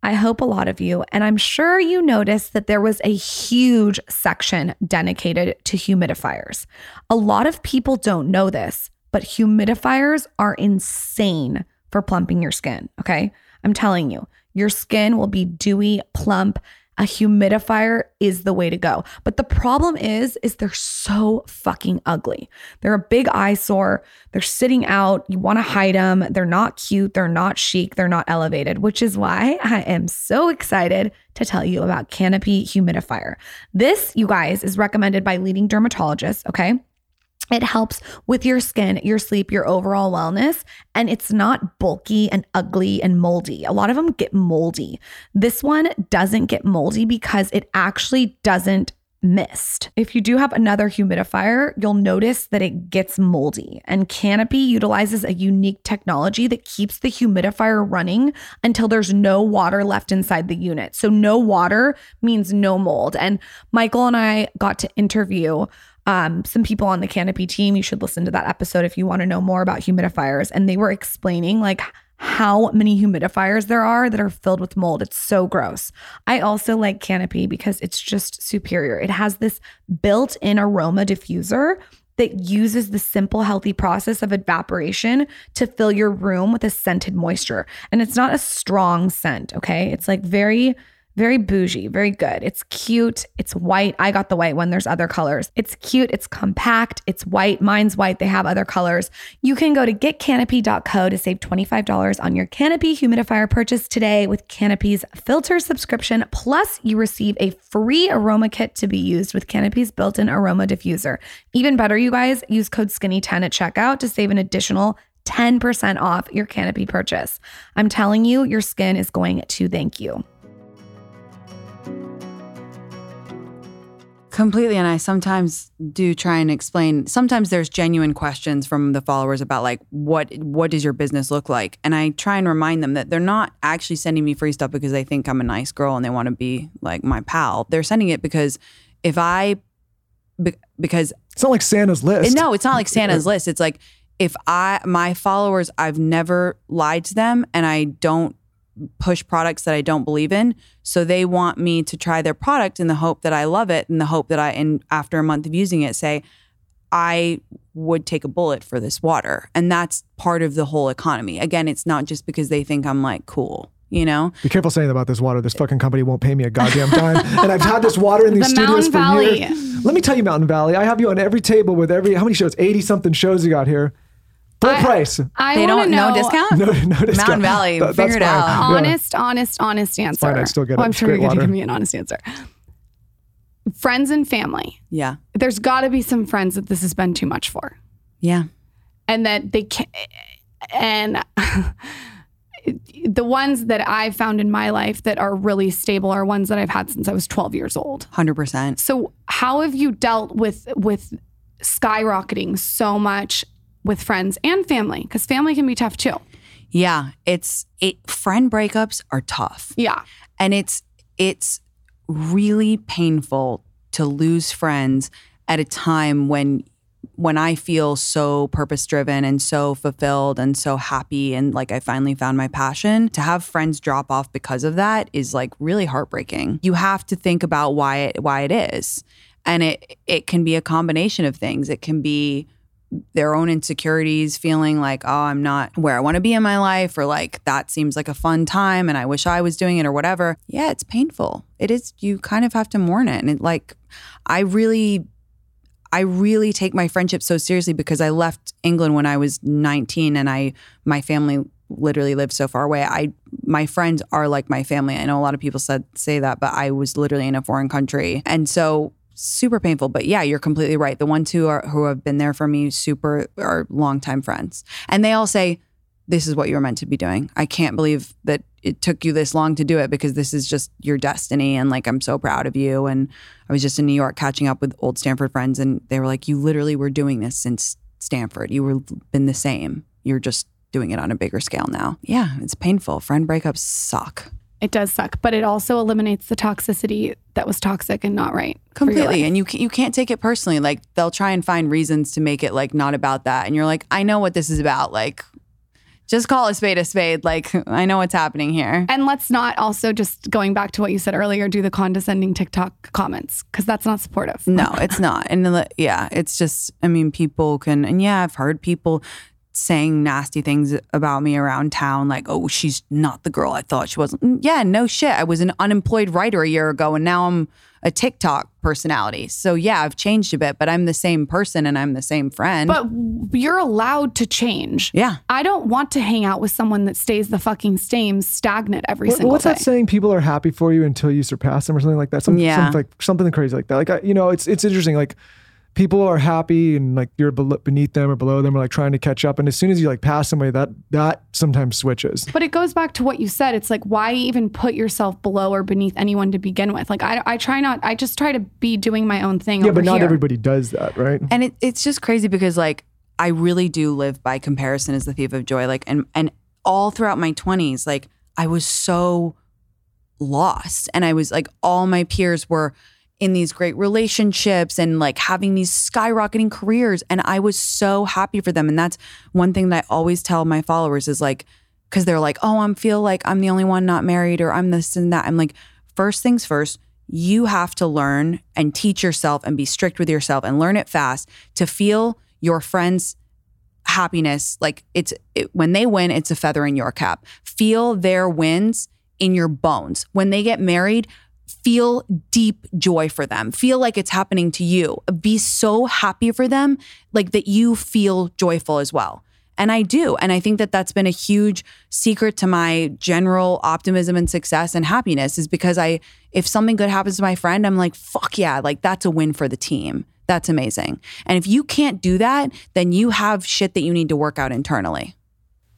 I hope a lot of you, and I'm sure you noticed that there was a huge section dedicated to humidifiers. A lot of people don't know this, but humidifiers are insane for plumping your skin, okay? I'm telling you, your skin will be dewy, plump. A humidifier is the way to go. But the problem is, is they're so fucking ugly. They're a big eyesore. They're sitting out. You want to hide them. They're not cute. They're not chic. They're not elevated, which is why I am so excited to tell you about Canopy Humidifier. This, you guys, is recommended by leading dermatologists, okay? It helps with your skin, your sleep, your overall wellness, and it's not bulky and ugly and moldy. A lot of them get moldy. This one doesn't get moldy because it actually doesn't mist. If you do have another humidifier, you'll notice that it gets moldy, and Canopy utilizes a unique technology that keeps the humidifier running until there's no water left inside the unit. So no water means no mold. And Michael and I got to interview Um, some people on the Canopy team. You should listen to that episode if you want to know more about humidifiers. And they were explaining like how many humidifiers there are that are filled with mold. It's so gross. I also like Canopy because it's just superior. It has this built-in aroma diffuser that uses the simple, healthy process of evaporation to fill your room with a scented moisture. And it's not a strong scent, okay? It's like very... Very bougie, very good. It's cute. It's white. I got the white one. There's other colors. It's cute. It's compact. It's white. Mine's white. They have other colors. You can go to get canopy dot co to save twenty-five dollars on your Canopy humidifier purchase today with Canopy's filter subscription. Plus, you receive a free aroma kit to be used with Canopy's built-in aroma diffuser. Even better, you guys, use code skinny ten at checkout to save an additional ten percent off your Canopy purchase. I'm telling you, your skin is going to thank you. Completely. And I sometimes do try and explain, sometimes there's genuine questions from the followers about like, what what does your business look like? And I try and remind them that they're not actually sending me free stuff because they think I'm a nice girl and they want to be like my pal. They're sending it because if I, because... It's not like Santa's list. No, it's not like Santa's yeah. list. It's like, if I, my followers, I've never lied to them and I don't push products that I don't believe in. So they want me to try their product in the hope that I love it, in the hope that I, and after a month of using it, say, I would take a bullet for this water. And that's part of the whole economy. Again, it's not just because they think I'm like cool. You know, be careful saying about this water. This fucking company won't pay me a goddamn dime. And I've had this water in these the studios Mountain for Valley. Years. Let me tell you, Mountain Valley, I have you on every table with every, how many shows? eighty something shows you got here. Full I, price. I they don't know. No discount? No, no discount. Mountain Valley, that, figure it out. Yeah. Honest, honest, honest answer. Fine, I still get well, it. I'm sure Great you're going to give me an honest answer. Friends and family. Yeah. There's got to be some friends that this has been too much for. Yeah. And that they can't, and the ones that I've found in my life that are really stable are ones that I've had since I was twelve years old. one hundred percent. So how have you dealt with with skyrocketing so much with friends and family? Because family can be tough too. Yeah, it's it. Friend breakups are tough. Yeah. And it's it's really painful to lose friends at a time when when I feel so purpose-driven and so fulfilled and so happy and like I finally found my passion. To have friends drop off because of that is like really heartbreaking. You have to think about why it why it is. And it it can be a combination of things. It can be their own insecurities, feeling like, oh, I'm not where I want to be in my life, or like that seems like a fun time and I wish I was doing it or whatever. Yeah, it's painful. It is. You kind of have to mourn it. And it, like, I really, I really take my friendship so seriously because I left England when I was nineteen and I, my family literally lived so far away. I, my friends are like my family. I know a lot of people said, say that, but I was literally in a foreign country. And so super painful, but yeah, you're completely right. The ones who are who have been there for me, super, are longtime friends, and they all say, "This is what you were meant to be doing. I can't believe that it took you this long to do it because this is just your destiny." And like, I'm so proud of you. And I was just in New York catching up with old Stanford friends, and they were like, "You literally were doing this since Stanford. You were been the same. You're just doing it on a bigger scale now." Yeah, it's painful. Friend breakups suck. It does suck, but it also eliminates the toxicity that was toxic and not right. Completely. And you you can't take it personally. Like, they'll try and find reasons to make it like not about that. And you're like, I know what this is about. Like, just call a spade a spade. Like, I know what's happening here. And let's not also, just going back to what you said earlier, do the condescending TikTok comments, because that's not supportive. No, it's not. And the, yeah, it's just, I mean, people can, and yeah, I've heard people saying nasty things about me around town, like, oh, she's not the girl I thought she was. Yeah, no shit. I was an unemployed writer a year ago and now I'm a TikTok personality. So yeah, I've changed a bit, but I'm the same person and I'm the same friend. But you're allowed to change. Yeah. I don't want to hang out with someone that stays the fucking same stagnant every what, single what's day. What's that saying? People are happy for you until you surpass them or something like that. Some, yeah. Some, like, something crazy like that. Like, I, you know, it's it's interesting. Like, people are happy and like you're beneath them or below them or like trying to catch up. And as soon as you like pass somebody, that that sometimes switches. But it goes back to what you said. It's like, why even put yourself below or beneath anyone to begin with? Like, I, I try not, I just try to be doing my own thing. Yeah, over but not here. Everybody does that, right? And it, it's just crazy because like, I really do live by comparison as the thief of joy. Like, and, and all throughout my twenties, like I was so lost and I was like, all my peers were in these great relationships and like having these skyrocketing careers. And I was so happy for them. And that's one thing that I always tell my followers is like, cause they're like, oh, I'm feel like I'm the only one not married or I'm this and that. I'm like, first things first, you have to learn and teach yourself and be strict with yourself and learn it fast to feel your friends' happiness. Like it's, it, when they win, it's a feather in your cap. Feel their wins in your bones. When they get married, feel deep joy for them. Feel like it's happening to you. Be so happy for them, like that you feel joyful as well. And I do. And I think that that's been a huge secret to my general optimism and success and happiness, is because I, if something good happens to my friend, I'm like, fuck yeah, like that's a win for the team. That's amazing. And if you can't do that, then you have shit that you need to work out internally.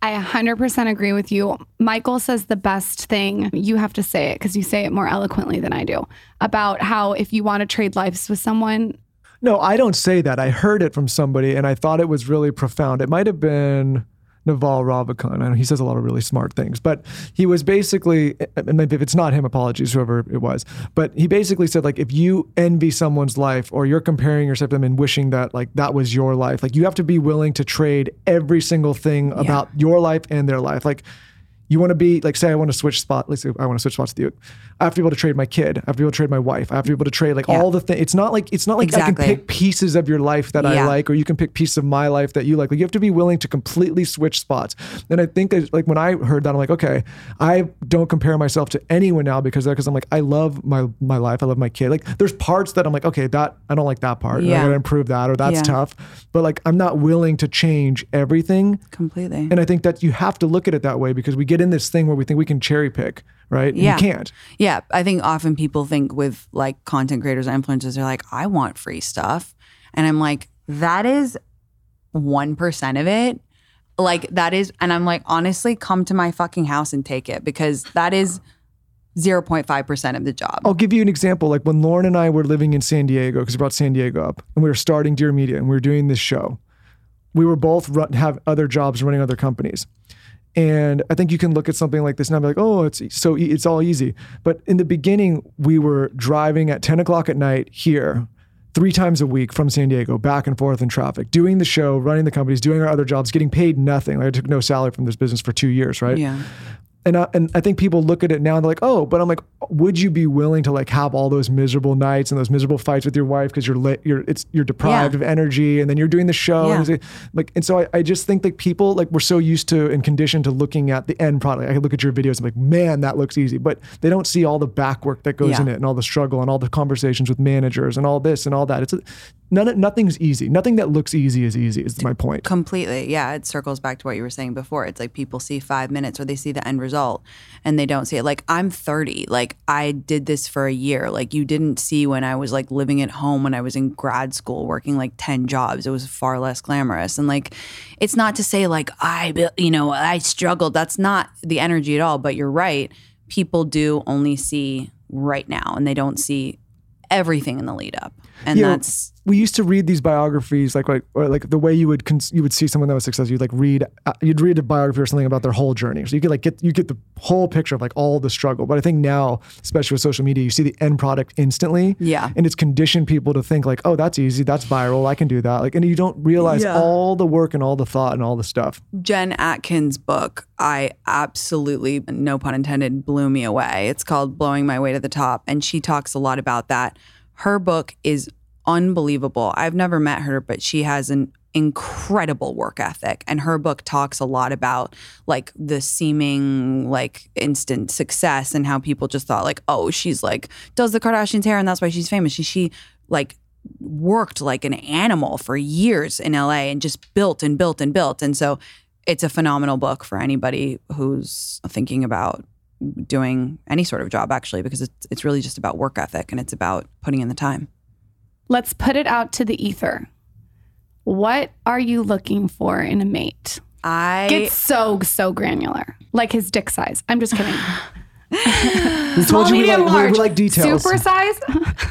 I one hundred percent agree with you. Michael says the best thing, you have to say it because you say it more eloquently than I do, about how if you want to trade lives with someone. No, I don't say that. I heard it from somebody and I thought it was really profound. It might have been Naval Ravikant. I know he says a lot of really smart things, but he was basically, and if it's not him, apologies, whoever it was, but he basically said, like, if you envy someone's life or you're comparing yourself to them and wishing that, like, that was your life, like, you have to be willing to trade every single thing yeah. about your life and their life. Like, you want to be, like, say I want to switch spots. Let's say I want to switch spots with you. I have to be able to trade my kid. I have to be able to trade my wife. I have to be able to trade, like, yeah. all the things. It's not like, it's not like exactly. I can pick pieces of your life that yeah. I like, or you can pick pieces of my life that you like. Like, you have to be willing to completely switch spots. And I think, like, when I heard that, I'm like, okay, I don't compare myself to anyone now because because I'm like, I love my my life. I love my kid. Like, there's parts that I'm like, okay, that I don't like that part. Yeah. I'm going to improve that, or that's yeah. tough. But, like, I'm not willing to change everything. Completely. And I think that you have to look at it that way because we get in this thing where we think we can cherry pick, right? Yeah. You can't. Yeah. I think often people think with, like, content creators and influencers, they're like, I want free stuff. And I'm like, that is one percent of it. Like, that is, and I'm like, honestly, come to my fucking house and take it because that is zero point five percent of the job. I'll give you an example. Like, when Lauren and I were living in San Diego, because we brought San Diego up and we were starting Dear Media and we were doing this show, we were both run, have other jobs running other companies. And I think you can look at something like this and I'll be like, oh, it's so e- it's all easy. But in the beginning, we were driving at ten o'clock at night here three times a week from San Diego, back and forth in traffic, doing the show, running the companies, doing our other jobs, getting paid nothing. Like, I took no salary from this business for two years, right? Yeah. And I, and I think people look at it now and they're like, oh, but I'm like, would you be willing to, like, have all those miserable nights and those miserable fights with your wife because you're lit, you're it's you're deprived yeah. of energy, and then you're doing the show, yeah. and, like, and so I, I just think that people, like, we're so used to and conditioned to looking at the end product. I look at your videos and I'm like, man, that looks easy, but they don't see all the back work that goes yeah. in it, and all the struggle, and all the conversations with managers, and all this and all that. It's a, none nothing's easy. Nothing that looks easy is easy. Is my point. Completely, yeah. It circles back to what you were saying before. It's like people see five minutes or they see the end result. result and they don't see it. Like, I'm thirty. Like, I did this for a year. Like, you didn't see when I was, like, living at home when I was in grad school working, like, ten jobs. It was far less glamorous. And, like, it's not to say, like, I, you know, I struggled. That's not the energy at all. But you're right. People do only see right now and they don't see everything in the lead up. And yeah, that's, we used to read these biographies, like, like, or like the way you would cons- you would see someone that was successful. You'd like read, uh, you'd read a biography or something about their whole journey. So you could, like, get, you get the whole picture of, like, all the struggle. But I think now, especially with social media, you see the end product instantly. Yeah. And it's conditioned people to think, like, oh, that's easy. That's viral. I can do that. Like, and you don't realize yeah. all the work and all the thought and all the stuff. Jen Atkins' book, I absolutely, no pun intended, blew me away. It's called Blowing My Way to the Top. And she talks a lot about that. Her book is unbelievable. I've never met her, but she has an incredible work ethic. And her book talks a lot about, like, the seeming, like, instant success and how people just thought, like, oh, she's, like, does the Kardashians hair and that's why she's famous. She, she like, worked like an animal for years in L A and just built and built and built. And so it's a phenomenal book for anybody who's thinking about doing any sort of job, actually, because it's it's really just about work ethic and it's about putting in the time. Let's put it out to the ether. What are you looking for in a mate? I get so, so granular. Like his dick size. I'm just kidding. We told Small, you medium, we like, large. We, we like details. Super size?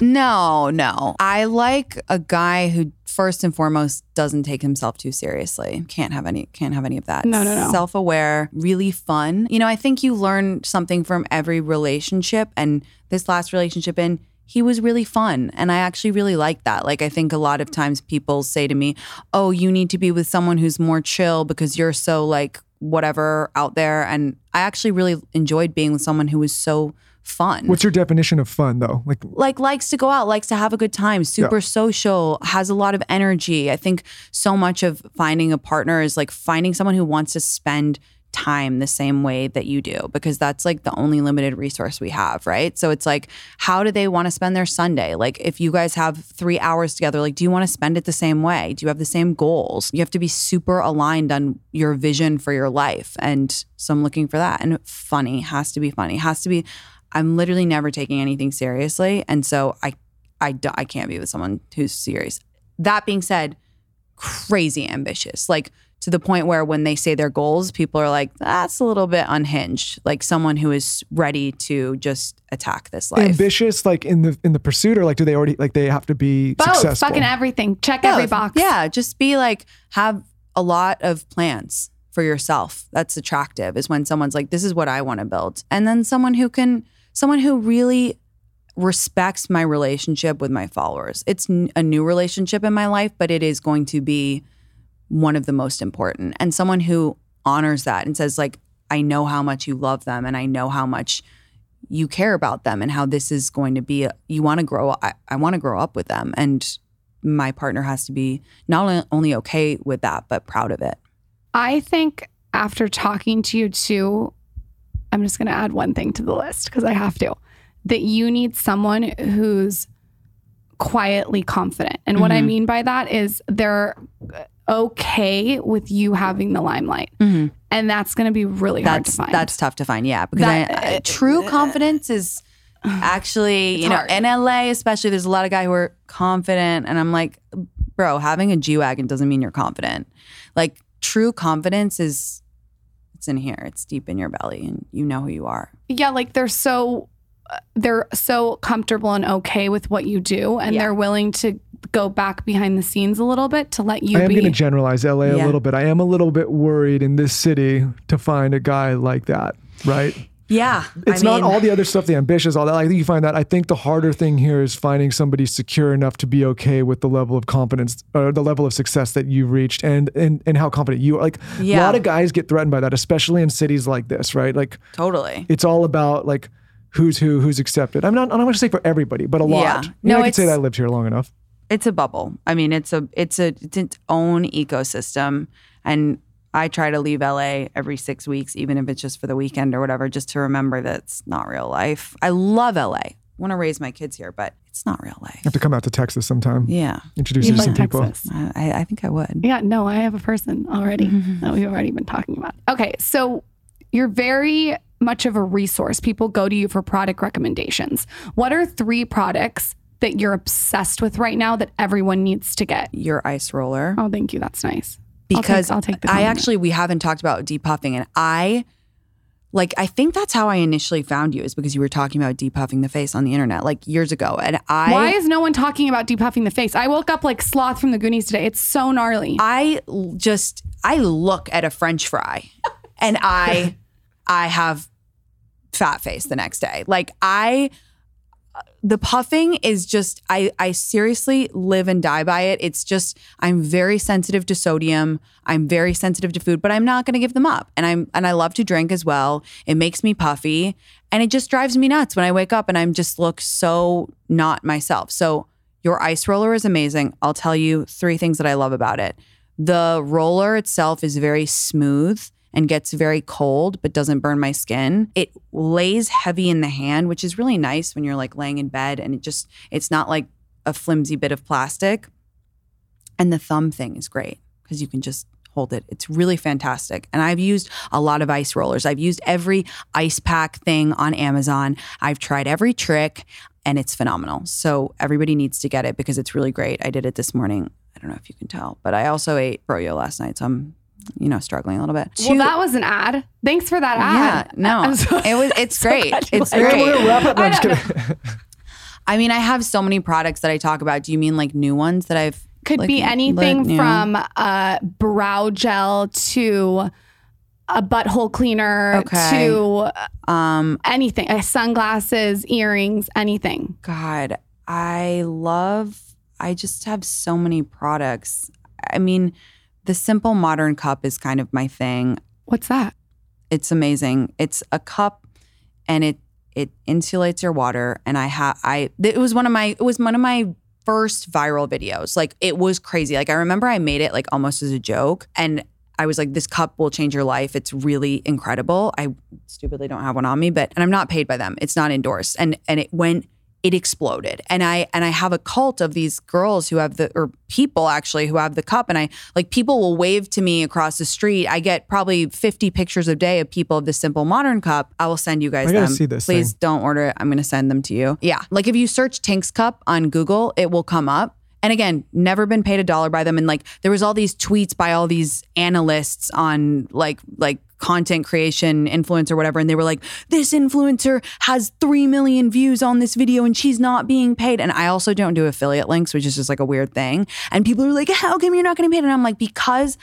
No, no. I like a guy who first and foremost doesn't take himself too seriously. Can't have any, can't have any of that. No, no, no. Self-aware, really fun. You know, I think you learn something from every relationship, and this last relationship in, he was really fun. And I actually really like that. Like, I think a lot of times people say to me, oh, you need to be with someone who's more chill because you're so, like, whatever out there. And I actually really enjoyed being with someone who was so fun. What's your definition of fun, though? Like, like likes to go out, likes to have a good time, super yeah. social, has a lot of energy. I think so much of finding a partner is, like, finding someone who wants to spend time the same way that you do, because that's like the only limited resource we have, right? So it's like, how do they want to spend their Sunday? Like, if you guys have three hours together, like, do you want to spend it the same way? Do you have the same goals? You have to be super aligned on your vision for your life. And so I'm looking for that. And funny has to be funny, has to be, I'm literally never taking anything seriously. And so I, I, I can't be with someone who's serious. That being said, crazy ambitious, like to the point where when they say their goals, people are like, that's a little bit unhinged, like someone who is ready to just attack this life. Ambitious, like in the in the pursuit, or like do they already, like they have to be Both, successful? Fucking everything. Check Both. Every box. Yeah, just be like, have a lot of plans for yourself. That's attractive, is when someone's like, this is what I want to build. And then someone who can, someone who really respects my relationship with my followers. It's n- a new relationship in my life, but it is going to be one of the most important. And someone who honors that and says like, I know how much you love them and I know how much you care about them and how this is going to be, a, you want to grow, I, I want to grow up with them. And my partner has to be not only okay with that, but proud of it. I think after talking to you too, I'm just going to add one thing to the list because I have to, that you need someone who's quietly confident. And mm-hmm. what I mean by that is they're okay with you having the limelight. Mm-hmm. And that's going to be really that's, hard to find. That's tough to find. Yeah. Because that, I, I, true uh, confidence is actually, you know, hard. In L A, especially, there's a lot of guys who are confident. And I'm like, bro, having a G-Wagon doesn't mean you're confident. Like true confidence is, it's in here. It's deep in your belly and you know who you are. Yeah. Like they're so... they're so comfortable and okay with what you do, and yeah. they're willing to go back behind the scenes a little bit to let you I am be. Going to generalize L A yeah. a little bit. I am a little bit worried in this city to find a guy like that, right? Yeah. It's I not mean, all the other stuff, the ambitious, all that. I think you find that. I think the harder thing here is finding somebody secure enough to be okay with the level of confidence or the level of success that you've reached and and, and how confident you are. Like yeah. a lot of guys get threatened by that, especially in cities like this, right? Like totally. It's all about like, who's who, who's accepted. I'm not, I don't want to say for everybody, but a lot. Yeah. No, I could say that I lived here long enough. It's a bubble. I mean, it's a, it's a, it's its own ecosystem. And I try to leave L A every six weeks, even if it's just for the weekend or whatever, just to remember that it's not real life. I love L A. I want to raise my kids here, but it's not real life. I have to come out to Texas sometime. Yeah. Introduce you to some people. I, I think I would. Yeah, no, I have a person already mm-hmm. that we've already been talking about. Okay. So you're very much of a resource. People go to you for product recommendations. What are three products that you're obsessed with right now that everyone needs to get? Your ice roller. Oh, thank you. That's nice. Because I'll take, I'll take the I actually, we haven't talked about depuffing, and I like, I think that's how I initially found you, is because you were talking about depuffing the face on the internet like years ago. And I, why is no one talking about depuffing the face? I woke up like Sloth from the Goonies today. It's so gnarly. I just, I look at a French fry and I, I have fat face the next day. Like I, the puffing is just, I, I seriously live and die by it. It's just, I'm very sensitive to sodium. I'm very sensitive to food, but I'm not going to give them up. And I'm, and I love to drink as well. It makes me puffy and it just drives me nuts when I wake up and I'm just look so not myself. So your ice roller is amazing. I'll tell you three things that I love about it. The roller itself is very smooth and gets very cold, but doesn't burn my skin. It lays heavy in the hand, which is really nice when you're like laying in bed and it just, it's not like a flimsy bit of plastic. And the thumb thing is great because you can just hold it. It's really fantastic. And I've used a lot of ice rollers. I've used every ice pack thing on Amazon. I've tried every trick and it's phenomenal. So everybody needs to get it because it's really great. I did it this morning. I don't know if you can tell, but I also ate Froyo last night. So I'm you know, struggling a little bit. Well, that was an ad. Thanks for that ad. Yeah, no, so, it was. It's so great. It's like great. It. Wrap up. I, I mean, I have so many products that I talk about. Do you mean like new ones that I've could like, be anything lit, from a uh, brow gel to a butthole cleaner okay. to um, anything, uh, sunglasses, earrings, anything. God, I love. I just have so many products. I mean. The Simple Modern cup is kind of my thing. What's that? It's amazing. It's a cup and it it insulates your water. And I have I it was one of my it was one of my first viral videos. Like it was crazy. Like I remember I made it like almost as a joke. And I was like, this cup will change your life. It's really incredible. I stupidly don't have one on me, but, and I'm not paid by them. It's not endorsed. And, and it went, it exploded. And I, and I have a cult of these girls who have the, or people actually who have the cup. And I like, people will wave to me across the street. I get probably fifty pictures a day of people of the Simple Modern cup. I will send you guys I gotta them. See this Please thing. Don't order it. I'm going to send them to you. Yeah. Like if you search Tink's cup on Google, it will come up. And again, never been paid a dollar by them. And like, there was all these tweets by all these analysts on like, like content creation, influencer, whatever. And they were like, this influencer has three million views on this video and she's not being paid. And I also don't do affiliate links, which is just like a weird thing. And people are like, how come you're not getting paid? And I'm like, because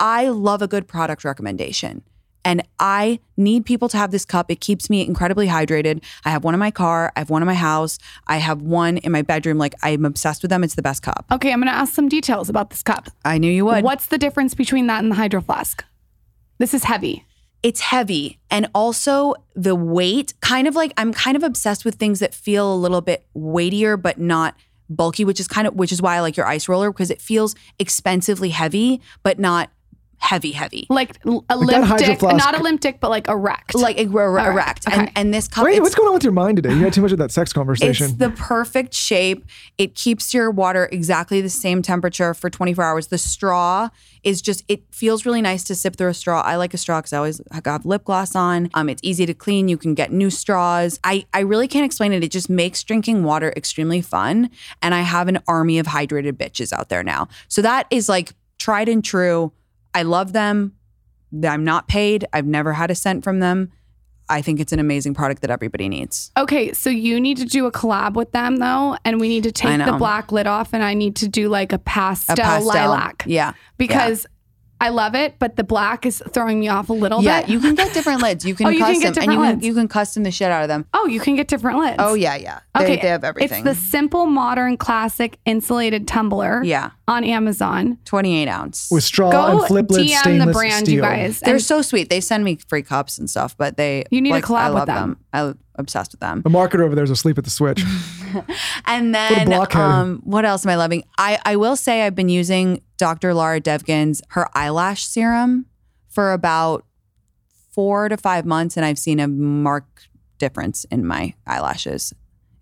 I love a good product recommendation. And I need people to have this cup. It keeps me incredibly hydrated. I have one in my car. I have one in my house. I have one in my bedroom. Like I'm obsessed with them. It's the best cup. Okay, I'm going to ask some details about this cup. I knew you would. What's the difference between that and the Hydro Flask? This is heavy. It's heavy. And also the weight, kind of like I'm kind of obsessed with things that feel a little bit weightier, but not bulky, which is kind of, which is why I like your ice roller, because it feels expensively heavy, but not heavy, heavy. Like Olympic, not Olympic, but like erect. Like erect. erect. Okay. And, and this cup. Wait, what's going on with your mind today? You had too much of that sex conversation. It's the perfect shape. It keeps your water exactly the same temperature for twenty-four hours. The straw is just, it feels really nice to sip through a straw. I like a straw because I always have lip gloss on. Um, It's easy to clean. You can get new straws. I, I really can't explain it. It just makes drinking water extremely fun. And I have an army of hydrated bitches out there now. So that is like tried and true. I love them. I'm not paid. I've never had a cent from them. I think it's an amazing product that everybody needs. Okay, so you need to do a collab with them though, and we need to take the black lid off, and I need to do like a pastel, a pastel. lilac. Yeah. Because yeah. I love it, but the black is throwing me off a little yeah, bit. Yeah, you can get different lids. You can oh, custom you can get and you can, you can custom the shit out of them. Oh, you can get different lids. Oh yeah, yeah. Okay. They, they have everything. It's the Simple Modern Classic Insulated Tumbler. Yeah. On Amazon. twenty-eight ounce. With straw Go and flip lid D M stainless the brand, steel. You guys. They're and so sweet. They send me free cups and stuff, but they- You need like, to collab I love with them. them. I'm obsessed with them. The marketer over there is asleep at the switch. And then, what, um, what else am I loving? I, I will say I've been using Doctor Lara Devgan's, her eyelash serum for about four to five months. And I've seen a marked difference in my eyelashes.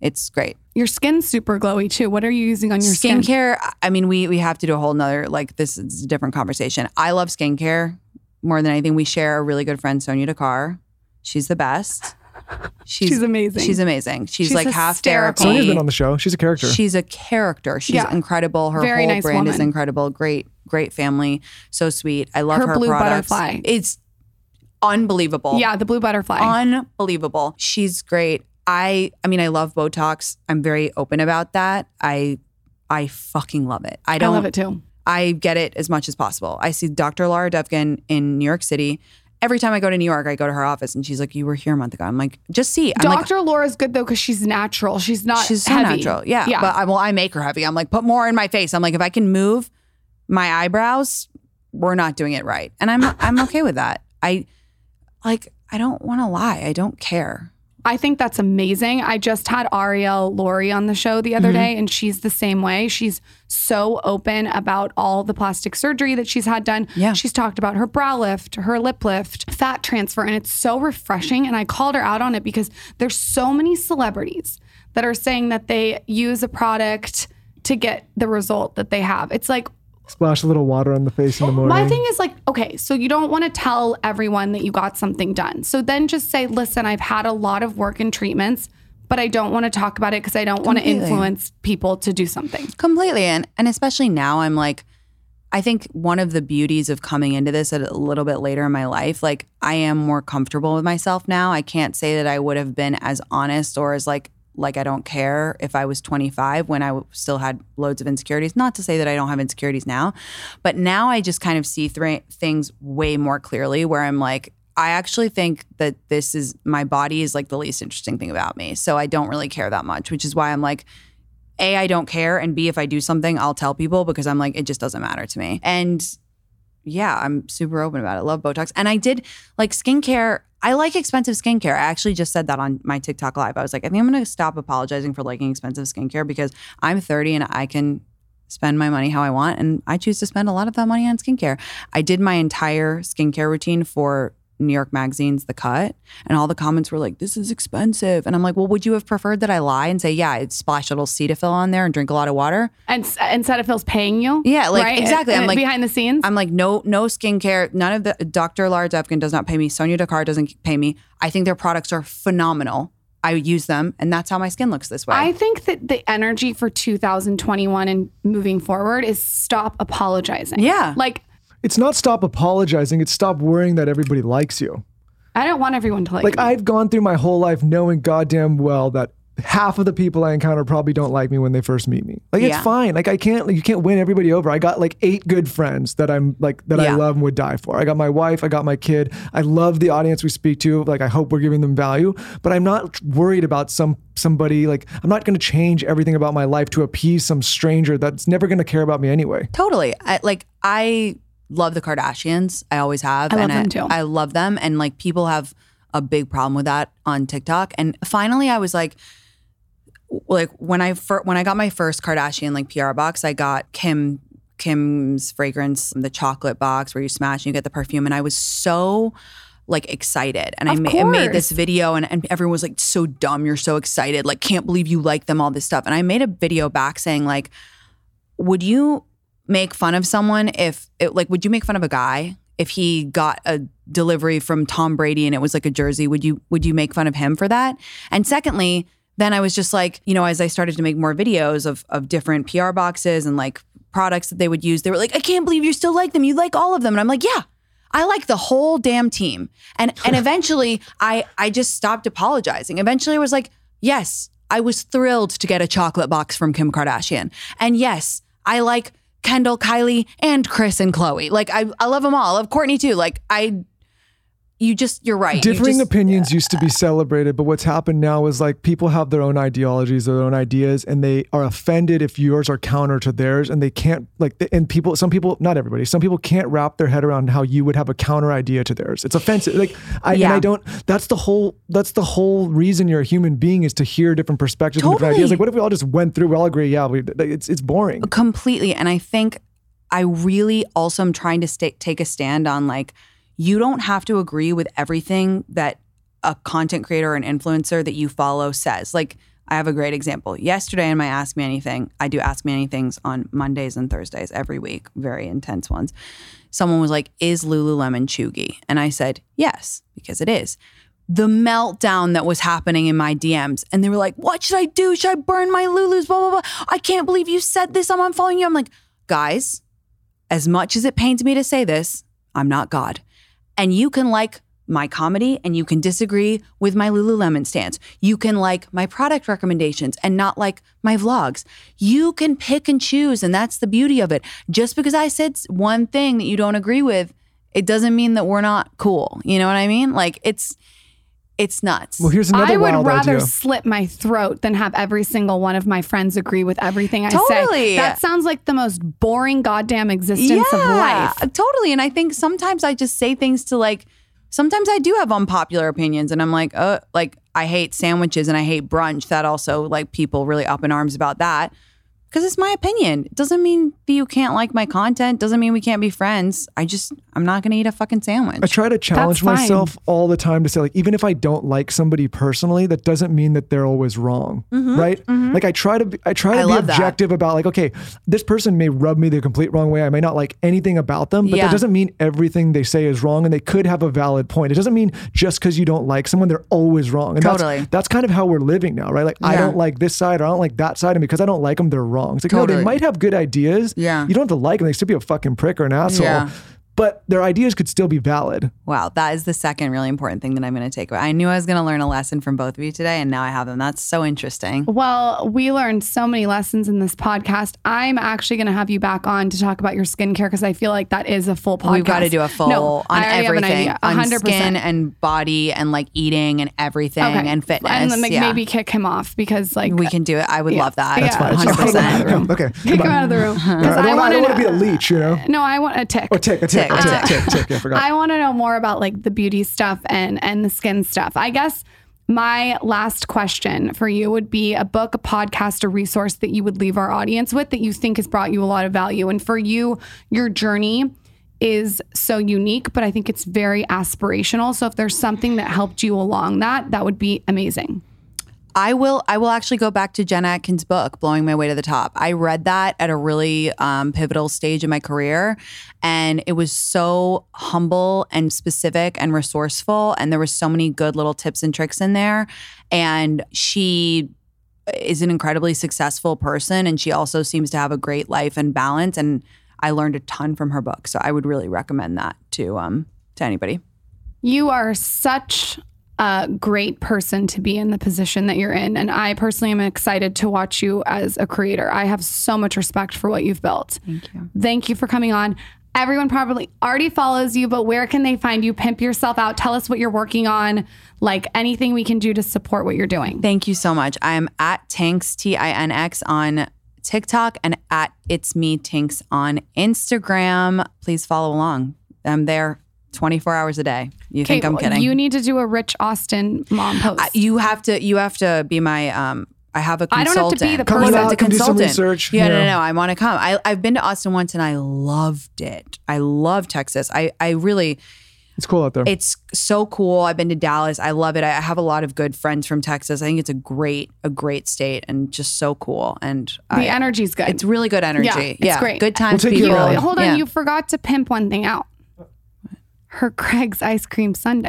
It's great. Your skin's super glowy too. What are you using on your skin? Skincare, I mean, we we have to do a whole nother, like this is a different conversation. I love skincare more than anything. We share a really good friend, Sonia Dakar. She's the best. She's, she's amazing. She's amazing. She's, she's like half hysterical. Therapy. Sonia's been on the show. She's a character. She's a character. She's yeah. incredible. Her Very whole nice brand woman. Is incredible. Great, great family. So sweet. I love her, her blue products. Butterfly. It's unbelievable. Yeah, the blue butterfly. Unbelievable. She's great. I I mean, I love Botox. I'm very open about that. I I fucking love it. I don't I love it too. I get it as much as possible. I see Doctor Lara Devgan in New York City. Every time I go to New York, I go to her office and she's like, you were here a month ago. I'm like, just see. I'm Doctor Like, Laura's good though, because she's natural. She's not She's so heavy. natural. Yeah. yeah. But I, well, I make her heavy. I'm like, put more in my face. I'm like, if I can move my eyebrows, we're not doing it right. And I'm I'm okay with that. I like, I don't want to lie. I don't care. I think that's amazing. I just had Ariel Lori on the show the other mm-hmm. day, and she's the same way. She's so open about all the plastic surgery that she's had done. Yeah. She's talked about her brow lift, her lip lift, fat transfer, and it's so refreshing. And I called her out on it because there's so many celebrities that are saying that they use a product to get the result that they have. It's like, splash a little water on the face in the morning. My thing is like, okay, so you don't want to tell everyone that you got something done. So then just say, listen, I've had a lot of work and treatments, but I don't want to talk about it because I don't want to influence people to do something. Completely. And, and especially now I'm like, I think one of the beauties of coming into this a little bit later in my life, like I am more comfortable with myself now. I can't say that I would have been as honest or as like, like I don't care if I was twenty-five when I w- still had loads of insecurities. Not to say that I don't have insecurities now, but now I just kind of see th- things way more clearly where I'm like, I actually think that this is, my body is like the least interesting thing about me. So I don't really care that much, which is why I'm like, A, I don't care. And B, if I do something, I'll tell people because I'm like, it just doesn't matter to me. And yeah, I'm super open about it. I love Botox. And I did like skincare. I like expensive skincare. I actually just said that on my TikTok live. I was like, I think I'm going to stop apologizing for liking expensive skincare because I'm thirty and I can spend my money how I want. And I choose to spend a lot of that money on skincare. I did my entire skincare routine for New York Magazine's The Cut, and all the comments were like, this is expensive. And I'm like, well, would you have preferred that I lie and say, yeah, I'd splash a little Cetaphil on there and drink a lot of water? And, and Cetaphil's paying you? Yeah, like, right? Exactly. And I'm like, behind the scenes? I'm like, no, no skincare. None of the, Doctor Lara Devgan does not pay me. Sonia Dakar doesn't pay me. I think their products are phenomenal. I use them, and that's how my skin looks this way. I think that the energy for two thousand twenty-one and moving forward is stop apologizing. Yeah. Like, it's not stop apologizing. It's stop worrying that everybody likes you. I don't want everyone to like me. Like, I've gone through my whole life knowing goddamn well that half of the people I encounter probably don't like me when they first meet me. Like, yeah. It's fine. Like, I can't, like, you can't win everybody over. I got like eight good friends that I'm like, that yeah. I love and would die for. I got my wife, I got my kid. I love the audience we speak to. Like, I hope we're giving them value, but I'm not worried about some, somebody like, I'm not going to change everything about my life to appease some stranger that's never going to care about me anyway. Totally. I, like, I love the Kardashians. I always have. I love and them I, too. I love them. And like, people have a big problem with that on TikTok. And finally I was like, like when I fir- when I got my first Kardashian like P R box, I got Kim Kim's fragrance, the chocolate box where you smash and you get the perfume, and I was so like excited, and I, ma- I made this video, and, and everyone was like, so dumb, you're so excited, like can't believe you like them, all this stuff. And I made a video back saying like, would you make fun of someone if it, like would you make fun of a guy if he got a delivery from Tom Brady and it was like a jersey? Would you would you make fun of him for that? And secondly, then I was just like, you know, as I started to make more videos of of different P R boxes and like products that they would use, they were like, I can't believe you still like them. You like all of them. And I'm like, yeah, I like the whole damn team. And and eventually I, I just stopped apologizing. Eventually I was like, yes, I was thrilled to get a chocolate box from Kim Kardashian. And yes, I like Kendall, Kylie, and Chris and Chloe. Like I, I love them all. I love Courtney too. Like I... You just, you're right. Differing you just, opinions yeah. used to be celebrated, but what's happened now is like people have their own ideologies, their own ideas, and they are offended if yours are counter to theirs, and they can't like, and people, some people, not everybody, some people can't wrap their head around how you would have a counter idea to theirs. It's offensive. Like I, yeah. and I don't, that's the whole, that's the whole reason you're a human being, is to hear different perspectives totally. and different ideas. Like what if we all just went through, we all agree, yeah, we, it's, it's boring. Completely. And I think I really also am trying to stay, take a stand on like, you don't have to agree with everything that a content creator or an influencer that you follow says. Like, I have a great example. Yesterday in my Ask Me Anything, I do Ask Me Anythings on Mondays and Thursdays every week, very intense ones. Someone was like, is Lululemon chuggy? And I said, yes, because it is. The meltdown that was happening in my D Ms. And they were like, what should I do? Should I burn my Lulus? Blah, blah, blah. I can't believe you said this. I'm unfollowing you. I'm like, guys, as much as it pains me to say this, I'm not God. And you can like my comedy and you can disagree with my Lululemon stance. You can like my product recommendations and not like my vlogs. You can pick and choose, and that's the beauty of it. Just because I said one thing that you don't agree with, it doesn't mean that we're not cool. You know what I mean? Like it's it's nuts. Well, here's another I would wild rather idea. Slit my throat than have every single one of my friends agree with everything I totally. say. That sounds like the most boring goddamn existence yeah, of life. Totally. And I think sometimes I just say things to like, sometimes I do have unpopular opinions, and I'm like, uh, like I hate sandwiches and I hate brunch. That also like people really up in arms about that because it's my opinion. It doesn't mean that you can't like my content. Doesn't mean we can't be friends. I just, I'm not going to eat a fucking sandwich. I try to challenge myself all the time to say like, even if I don't like somebody personally, that doesn't mean that they're always wrong. Mm-hmm, right? Mm-hmm. Like I try to, be, I try to I be objective that. about like, okay, this person may rub me the complete wrong way. I may not like anything about them, but yeah. that doesn't mean everything they say is wrong, and they could have a valid point. It doesn't mean just because you don't like someone, they're always wrong. And totally. That's, that's kind of how we're living now, right? Like yeah. I don't like this side, or I don't like that side. And because I don't like them, they're wrong. It's like, totally. no, they might have good ideas. Yeah. You don't have to like them. They still be a fucking prick or an asshole. Yeah. But their ideas could still be valid. Wow. That is the second really important thing that I'm going to take away. I knew I was going to learn a lesson from both of you today, and now I have them. That's so interesting. Well, we learned so many lessons in this podcast. I'm actually going to have you back on to talk about your skincare, because I feel like that is a full podcast. We've got to do a full no, on everything. On skin and body and like eating and everything okay. and fitness. And then like yeah. maybe kick him off, because like... We can do it. I would yeah. love that. That's yeah. fine. one hundred percent. Okay. Kick him out of the room. I, don't, I, I don't want to be a leech, you know? No, I want a tick. A tick, a tick. Tick, tick, tick, tick. Yeah, I, I want to know more about like the beauty stuff and, and the skin stuff. I guess My last question for you would be a book, a podcast, a resource that you would leave our audience with that you think has brought you a lot of value. And for you, your journey is so unique, but I think it's very aspirational. So if there's something that helped you along that, that would be amazing. I will I will actually go back to Jen Atkins' book, Blowing My Way to the Top. I read that at a really um, pivotal stage in my career, and it was so humble and specific and resourceful, and there were so many good little tips and tricks in there. And she is an incredibly successful person, and she also seems to have a great life and balance, and I learned a ton from her book. So I would really recommend that to um, to anybody. You are such a great person to be in the position that you're in. And I personally am excited to watch you as a creator. I have so much respect for what you've built. Thank you. Thank you for coming on. Everyone probably already follows you, but where can they find you? Pimp yourself out. Tell us what you're working on, like anything we can do to support what you're doing. Thank you so much. I'm at Tinx, T I N X on TikTok and at It's Me Tinx on Instagram. Please follow along. I'm there twenty-four hours a day. You think I'm kidding? You need to do a Rich Austin mom post. I, you have to. You have to be my. Um, I have a consultant. I don't have to be the come person. Out, I have to do some research. Yeah, yeah, no, no, no. I want to come. I, I've been to Austin once and I loved it. I love Texas. I, I really. It's cool out there. It's so cool. I've been to Dallas. I love it. I, I have a lot of good friends from Texas. I think it's a great, a great state and just so cool. And the I, energy's good. It's really good energy. Yeah, it's yeah. great. Good times. We'll people. You, hold on, yeah. You forgot to pimp one thing out. Her Craig's ice cream sundae.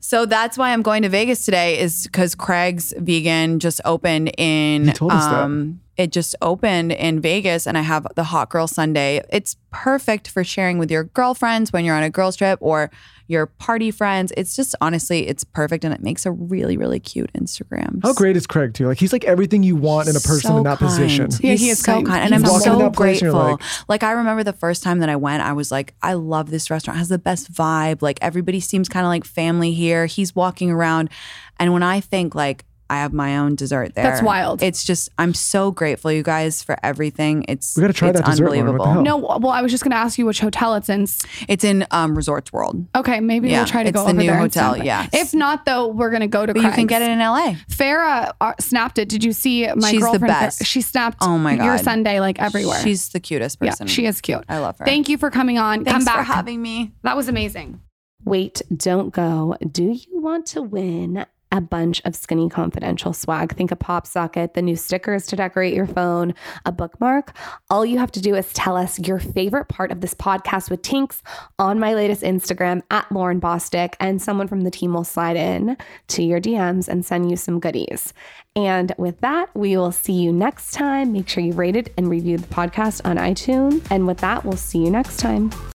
So that's why I'm going to Vegas today, is because Craig's Vegan just opened in. You told us um, that. It just opened in Vegas, and I have the hot girl sundae. It's perfect for sharing with your girlfriends when you're on a girls trip or your party friends. It's just honestly, it's perfect, and it makes a really, really cute Instagram. How great is Craig too? Like he's like everything you want in a person so in that kind. Position. Yeah, he's he is so kind, kind. And I'm so grateful. Like, like I remember the first time that I went, I was like, I love this restaurant. It has the best vibe. Like everybody seems kind of like family here. He's walking around, and when I think like. I have my own dessert there. That's wild. It's just, I'm so grateful, you guys, for everything. It's, we gotta try it's that dessert unbelievable. One. No, well, I was just gonna ask you which hotel it's in. It's in um, Resorts World. Okay, maybe yeah, we'll try to go over there. It's the new hotel, yeah. If not, though, we're gonna go to Craig's. But you can get it in L A. Farrah uh, snapped it. Did you see my she's girlfriend? She's the best. Farrah, she snapped oh my God. Your Sunday like everywhere. She's the cutest person. Yeah, she is cute. I love her. Thank you for coming on. Thanks Come back. for having me. That was amazing. Wait, don't go. Do you want to win a bunch of Skinny Confidential swag? Think a pop socket, the new stickers to decorate your phone, a bookmark. All you have to do is tell us your favorite part of this podcast with Tinx on my latest Instagram at Lauren Bostic, and someone from the team will slide in to your D Ms and send you some goodies. And with that, we will see you next time. Make sure you rate it and review the podcast on iTunes. And with that, we'll see you next time.